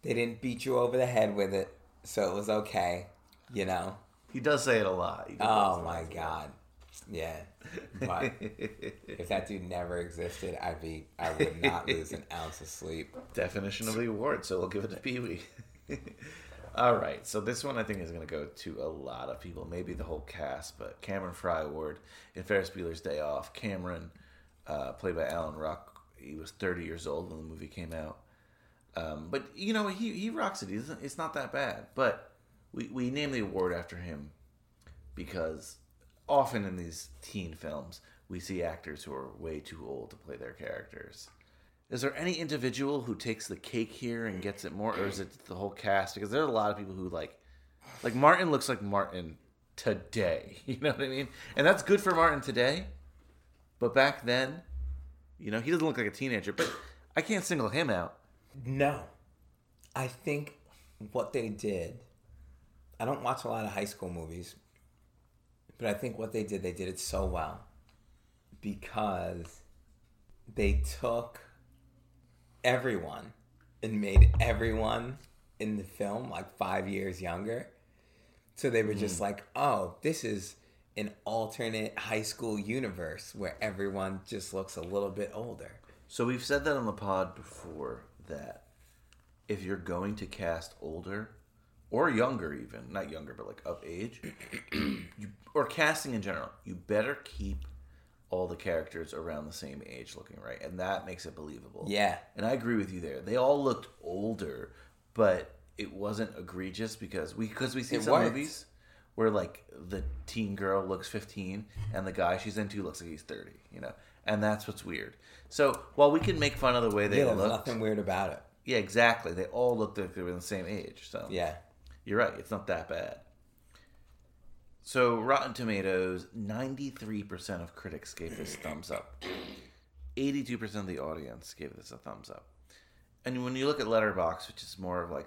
They didn't beat you over the head with it, so it was okay, you know? He does say it a lot. Oh, my God. Yeah, but if that dude never existed, I would not lose an ounce of sleep. Definition of the award, so we'll give it to Pee-wee. All right, so this one I think is going to go to a lot of people, maybe the whole cast, but Cameron Fry Award in Ferris Bueller's Day Off. Cameron, played by Alan Ruck, he was 30 years old when the movie came out. But, you know, he rocks it. It's not that bad, but we named the award after him because... Often in these teen films, we see actors who are way too old to play their characters. Is there any individual who takes the cake here and gets it more, or is it the whole cast? Because there are a lot of people who like Martin looks like Martin today. You know what I mean? And that's good for Martin today. But back then, you know, he doesn't look like a teenager. But I can't single him out. No. I think what they did, I don't watch a lot of high school movies. But I think what they did it so well because they took everyone and made everyone in the film like 5 years younger. So they were just like, oh, this is an alternate high school universe where everyone just looks a little bit older. So we've said that on the pod before that if you're going to cast older or younger even, not younger, but like of age, or casting in general, you better keep all the characters around the same age looking right. And that makes it believable. Yeah. And I agree with you there. They all looked older, but it wasn't egregious because we see some movies where like the teen girl looks 15 and the guy she's into looks like he's 30, you know? And that's what's weird. So while we can make fun of the way they look, there's nothing weird about it. Yeah, exactly. They all looked like they were the same age. So yeah. You're right. It's not that bad. So Rotten Tomatoes, 93% of critics gave this thumbs up. 82% of the audience gave this a thumbs up. And when you look at Letterboxd, which is more of like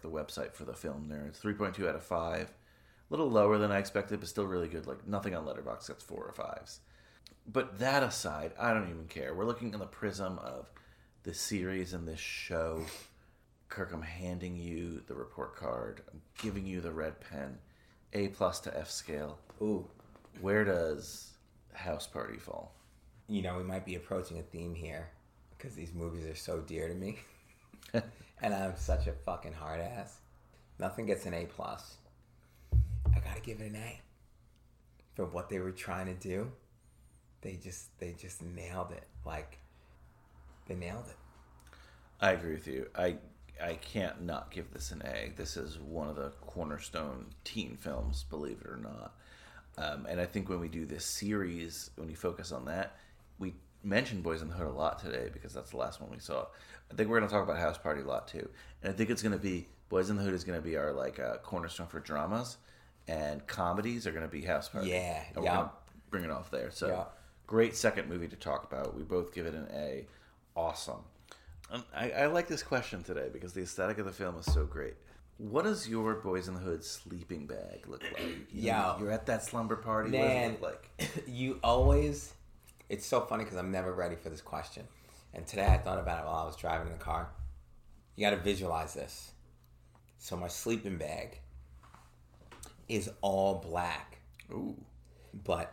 the website for the film nerds, 3.2 out of 5. A little lower than I expected, but still really good. Like nothing on Letterboxd gets 4 or 5s. But that aside, I don't even care. We're looking in the prism of this series and this show. Kirk, I'm handing you the report card. I'm giving you the red pen. A+ to F scale. Ooh. Where does House Party fall? You know, we might be approaching a theme here because these movies are so dear to me. And I'm such a fucking hard ass. Nothing gets an A+. I gotta give it an A. For what they were trying to do, they just nailed it. Like, they nailed it. I agree with you. I can't not give this an A. This is one of the cornerstone teen films, believe it or not. And I think when we do this series, when we focus on that, we mentioned Boys in the Hood a lot today because that's the last one we saw. I think we're going to talk about House Party a lot too. And I think it's going to be, Boys in the Hood is going to be our like cornerstone for dramas, and comedies are going to be House Party. Yeah. And we're going to bring it off there. So great second movie to talk about. We both give it an A. Awesome. And I like this question today because the aesthetic of the film is so great. What does your Boys in the Hood sleeping bag look like? You're at that slumber party. Man, what does it look like? You always... It's so funny because I'm never ready for this question. And today I thought about it while I was driving in the car. You got to visualize this. So my sleeping bag is all black. Ooh. But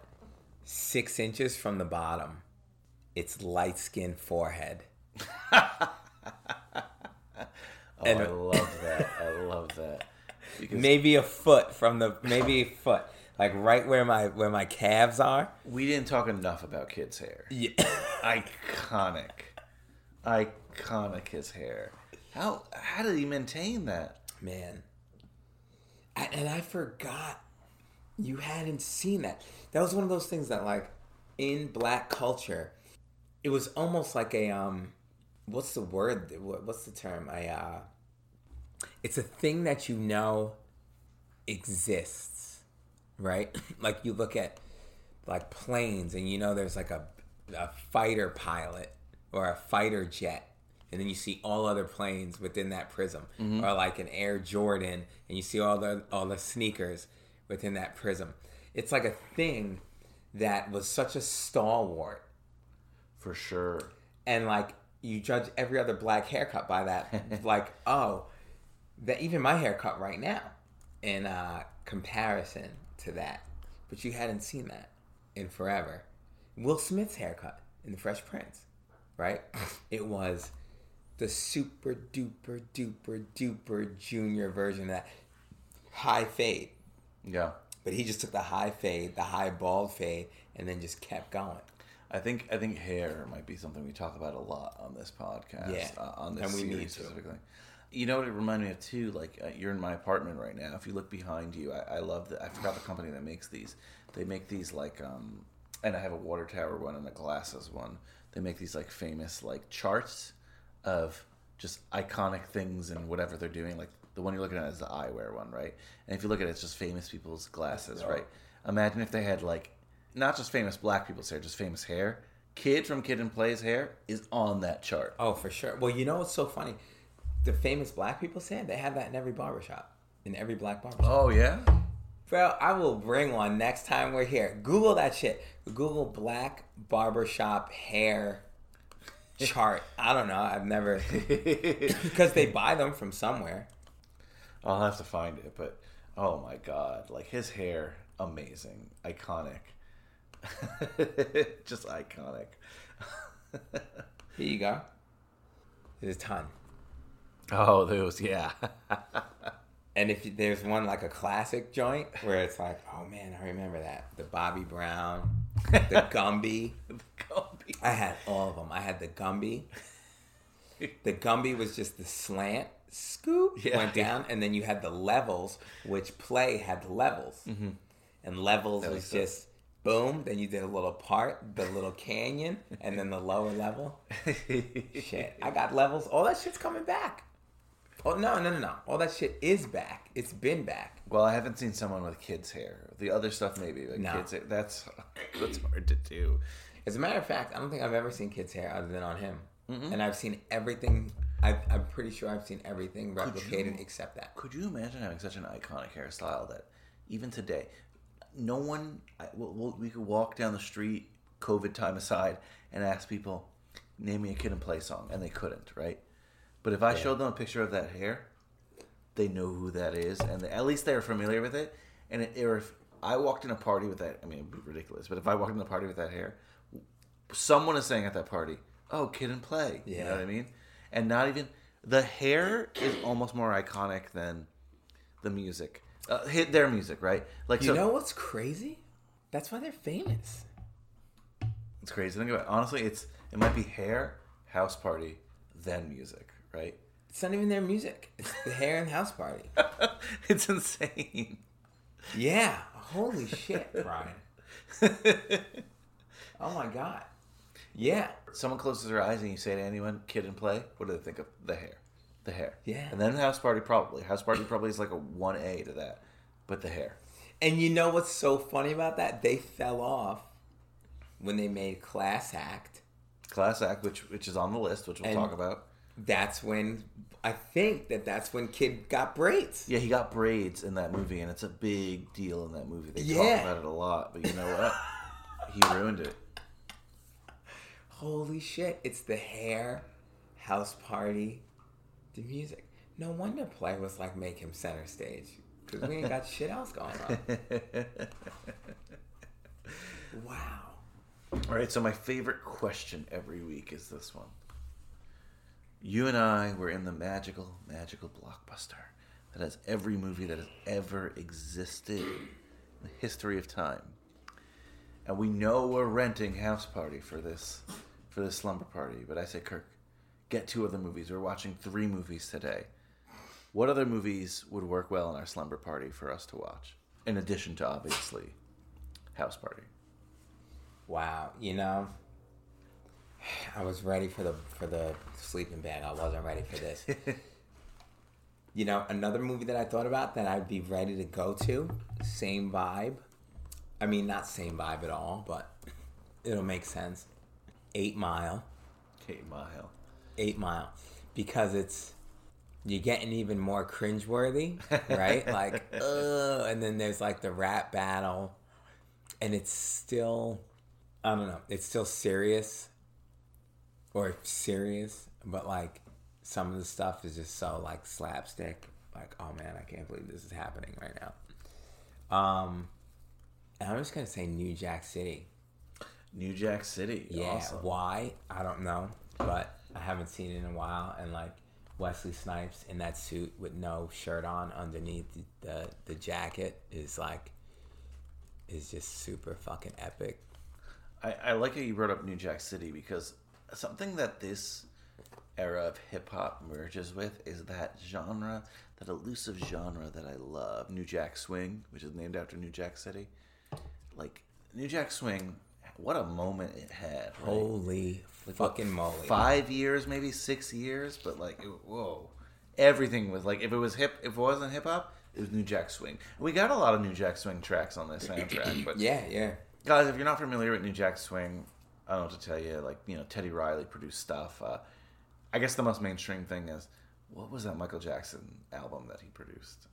6 inches from the bottom, it's light-skinned forehead. I love that. I love that. Because maybe a foot. Like right where my calves are. We didn't talk enough about Kid's hair. Yeah. Iconic his hair. How did he maintain that? Man. I forgot you hadn't seen that. That was one of those things that like in black culture, it was almost like a what's the word? What's the term? It's a thing that you know exists. Right? Like you look at like planes and you know there's like a fighter pilot or a fighter jet, and then you see all other planes within that prism. Mm-hmm. Or like an Air Jordan and you see all the sneakers within that prism. It's like a thing that was such a stalwart. For sure. And like you judge every other black haircut by that. Like, oh, that even my haircut right now in comparison to that, but you hadn't seen that in forever. Will Smith's haircut in The Fresh Prince, right? It was the super duper duper duper junior version of that high fade. Yeah. But he just took the high fade, the high bald fade, and then just kept going. I think hair might be something we talk about a lot on this podcast. Yeah. On this series specifically. You know what it reminded me of too? Like you're in my apartment right now. If you look behind you, I love that. I forgot the company that makes these. They make these like, and I have a water tower one and a glasses one. They make these like famous like charts of just iconic things and whatever they're doing. Like the one you're looking at is the eyewear one, right? And if you look at it, it's just famous people's glasses, right? Imagine if they had like not just famous black people's hair, just famous hair. Kid from Kid and Play's hair is on that chart. Oh, for sure. Well, you know what's so funny? The famous black people said they have that in every barbershop. In every black barbershop. Oh, yeah? Bro, I will bring one next time we're here. Google that shit. Google black barbershop hair chart. I don't know. I've never... Because they buy them from somewhere. I'll have to find it, but... Oh, my God. Like, his hair, amazing. Iconic. Just iconic. Here you go. There's a ton. Oh, those, yeah. And there's one like a classic joint where it's like, oh man, I remember that. The Bobby Brown, the Gumby. I had all of them. I had the Gumby. The Gumby was just the slant, scoop, went down, and then you had the levels, which Play had levels. Mm-hmm. And levels was just boom, then you did a little part, the little canyon, and then the lower level. Shit, I got levels. All that shit's coming back. Oh, no. All that shit is back. It's been back. Well, I haven't seen someone with kids' hair. The other stuff, maybe. Like kids' hair, that's hard to do. As a matter of fact, I don't think I've ever seen kids' hair other than on him. Mm-hmm. And I've seen everything. I'm pretty sure I've seen everything replicated except that. Could you imagine having such an iconic hairstyle that even today, no one... we could walk down the street, COVID time aside, and ask people, name me a Kid and Play song, and they couldn't, right? But if I showed them a picture of that hair, they know who that is, and at least they're familiar with it. And if I walked in a party with that, I mean, it'd be ridiculous. But if I walked in a party with that hair, someone is saying at that party, "Oh, Kid and Play." Yeah. You know what I mean? And not even the hair is almost more iconic than the music. Their music, right? Like, you know what's crazy? That's why they're famous. It's crazy. Think about it. Honestly, it might be hair, House Party, then music. Right? It's not even their music. It's the hair and House Party. It's insane. Yeah. Holy shit, Brian. Oh my God. Yeah. Someone closes their eyes and you say to anyone, kid and play, what do they think of? The hair. The hair. Yeah. And then House Party probably. House Party probably is like a 1A to that. But the hair. And you know what's so funny about that? They fell off when they made Class Act. Class Act, which is on the list, which we'll talk about. That's when, I think that's when Kid got braids. Yeah, he got braids in that movie, and it's a big deal in that movie. They talk about it a lot, but you know what? He ruined it. Holy shit, it's the hair, House Party, the music. No wonder Play was like, make him center stage, because we ain't got shit else going on. Wow. All right, so my favorite question every week is this one. You and I were in the magical, magical blockbuster that has every movie that has ever existed in the history of time. And we know we're renting House Party for this slumber party. But I say, Kirk, get two other movies. We're watching three movies today. What other movies would work well in our slumber party for us to watch? In addition to, obviously, House Party. Wow. You know, I was ready for the sleeping bag. I wasn't ready for this. You know, another movie that I thought about that I'd be ready to go to, same vibe. I mean, not same vibe at all, but it'll make sense. 8 Mile. 8 Mile. 8 Mile. Because it's, you're getting even more cringeworthy, right? Like, ugh. And then there's like the rap battle. And it's still, I don't know, it's still serious. Or serious. But like, some of the stuff is just so like slapstick. Like, oh man, I can't believe this is happening right now. And I'm just going to say New Jack City. New Jack City. Yeah. Awesome. Why? I don't know. But I haven't seen it in a while. And like Wesley Snipes in that suit with no shirt on underneath the jacket is just super fucking epic. I like how you brought up New Jack City, because something that this era of hip hop merges with is that genre, that elusive genre that I love. New Jack Swing, which is named after New Jack City. Like, New Jack Swing, what a moment it had. Right? Holy like, fucking moly. 5 years, maybe 6 years, but like, whoa. Everything was like, if it wasn't hip-hop, it was New Jack Swing. We got a lot of New Jack Swing tracks on this soundtrack. But yeah. Guys, if you're not familiar with New Jack Swing, I don't know what to tell you. Like, you know, Teddy Riley produced stuff. I guess the most mainstream thing is, what was that Michael Jackson album that he produced?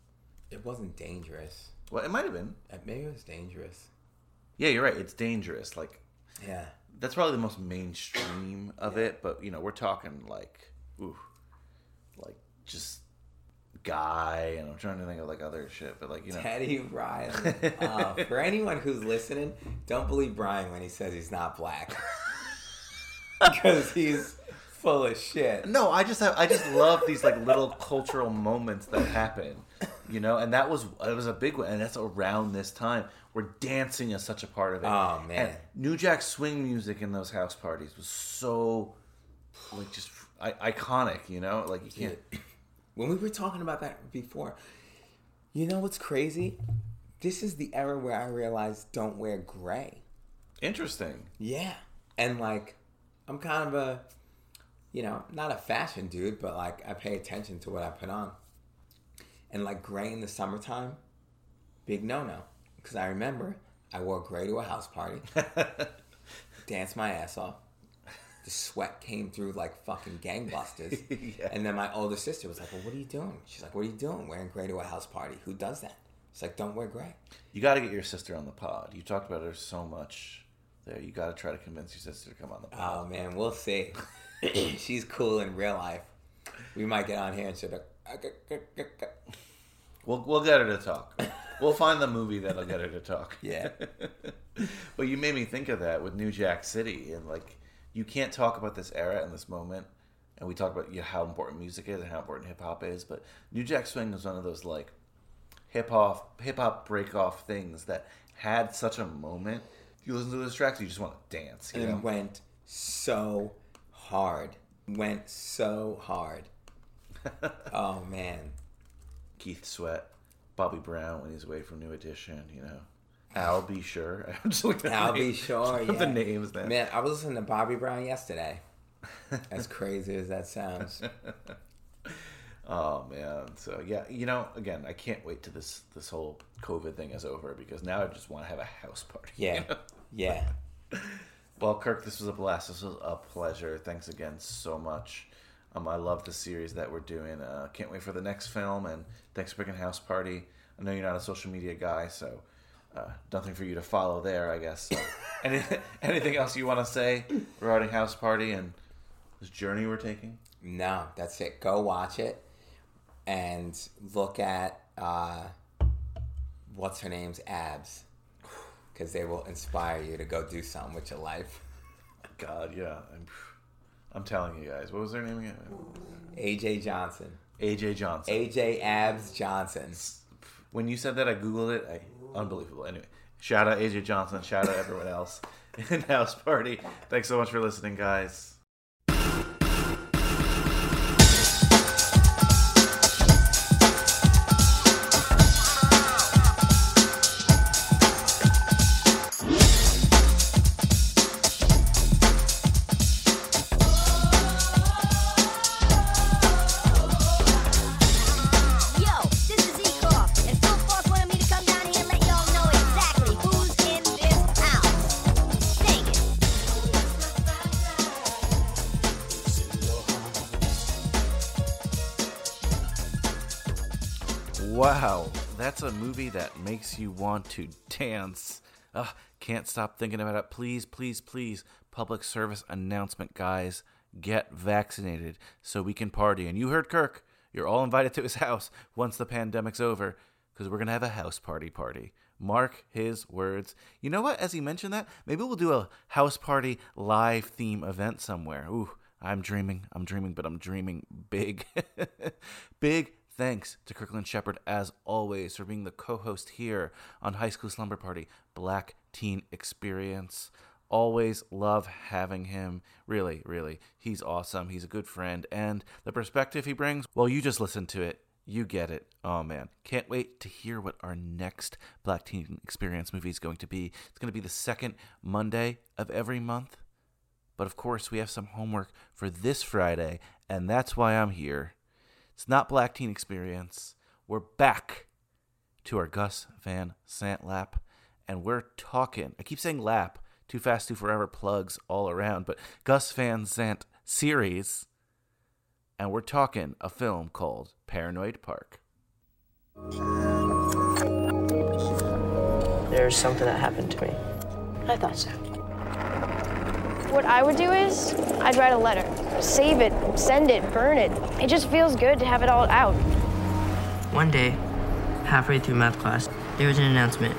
It wasn't Dangerous. Well, it might have been. Maybe it was Dangerous. Yeah, you're right. It's Dangerous. Like, yeah, that's probably the most mainstream of it. But you know, we're talking like, ooh, like just Guy, and I'm trying to think of like other shit. But like, you know, Teddy Riley. For anyone who's listening, don't believe Brian when he says he's not black, because he's full of shit. No, I just love these like little cultural moments that happen. You know, and it was a big one, and that's around this time where dancing is such a part of it. Oh man, and New Jack Swing music in those house parties was so like just iconic. You know, like you can't. When we were talking about that before, you know what's crazy? This is the era where I realized don't wear gray. Interesting. Yeah, and like I'm kind of a, you know, not a fashion dude, but like I pay attention to what I put on. And like gray in the summertime, big no-no. Because I remember I wore gray to a house party, danced my ass off. The sweat came through like fucking gangbusters. Yeah. And then my older sister was like, well, what are you doing? She's like, what are you doing wearing gray to a house party? Who does that? She's like, don't wear gray. You got to get your sister on the pod. You talked about her so much there. You got to try to convince your sister to come on the pod. Oh, man, we'll see. She's cool in real life. We might get on here and she'll be like, We'll get her to talk. We'll find the movie that'll get her to talk. Yeah. But you made me think of that with New Jack City, and like you can't talk about this era and this moment, and we talk about, you know, how important music is and how important hip hop is, but New Jack Swing was one of those like hip hop break off things that had such a moment. You listen to those tracks, you just want to dance. You know? It went so hard. Went so hard. Oh man, Keith Sweat, Bobby Brown when he's away from New Edition, you know, Al B. Sure. I'm just looking at Al B. Sure, yeah. The names there. Man, I was listening to Bobby Brown yesterday. As crazy as that sounds. Oh, man. So, yeah, you know, again, I can't wait till this whole COVID thing is over because now I just want to have a house party. Yeah. You know? Yeah. Well, Kirk, this was a blast. This was a pleasure. Thanks again so much. I love the series that we're doing. Can't wait for the next film, and thanks for picking House Party. I know you're not a social media guy, so nothing for you to follow there, I guess. So, anything else you want to say regarding House Party and this journey we're taking? No, that's it. Go watch it and look at what's her name's abs, because they will inspire you to go do something with your life. God, yeah. I'm telling you guys. What was their name again? AJ Johnson. AJ Johnson. AJ Abs Johnson. When you said that, I Googled it. Unbelievable. Anyway, shout out AJ Johnson. Shout out everyone else in House Party. Thanks so much for listening, guys. Wow, that's a movie that makes you want to dance. Can't stop thinking about it. Please, please, please, public service announcement, guys. Get vaccinated so we can party. And you heard Kirk. You're all invited to his house once the pandemic's over because we're going to have a house party. Mark his words. You know what? As he mentioned that, maybe we'll do a house party live theme event somewhere. Ooh, I'm dreaming, but I'm dreaming big. Big. Thanks to Kirkland Shepherd, as always, for being the co-host here on High School Slumber Party, Black Teen Experience. Always love having him. Really, really. He's awesome. He's a good friend. And the perspective he brings, well, you just listen to it. You get it. Oh, man. Can't wait to hear what our next Black Teen Experience movie is going to be. It's going to be the second Monday of every month. But, of course, we have some homework for this Friday, and that's why I'm here. It's not Black Teen Experience. We're back to our Gus Van Sant lap, and we're talking. I keep saying lap, Too Fast, Too Forever plugs all around, but Gus Van Sant series, and we're talking a film called Paranoid Park. There's something that happened to me. I thought so. What I would do is, I'd write a letter, save it, send it, burn it. It just feels good to have it all out. One day, halfway through math class, there was an announcement.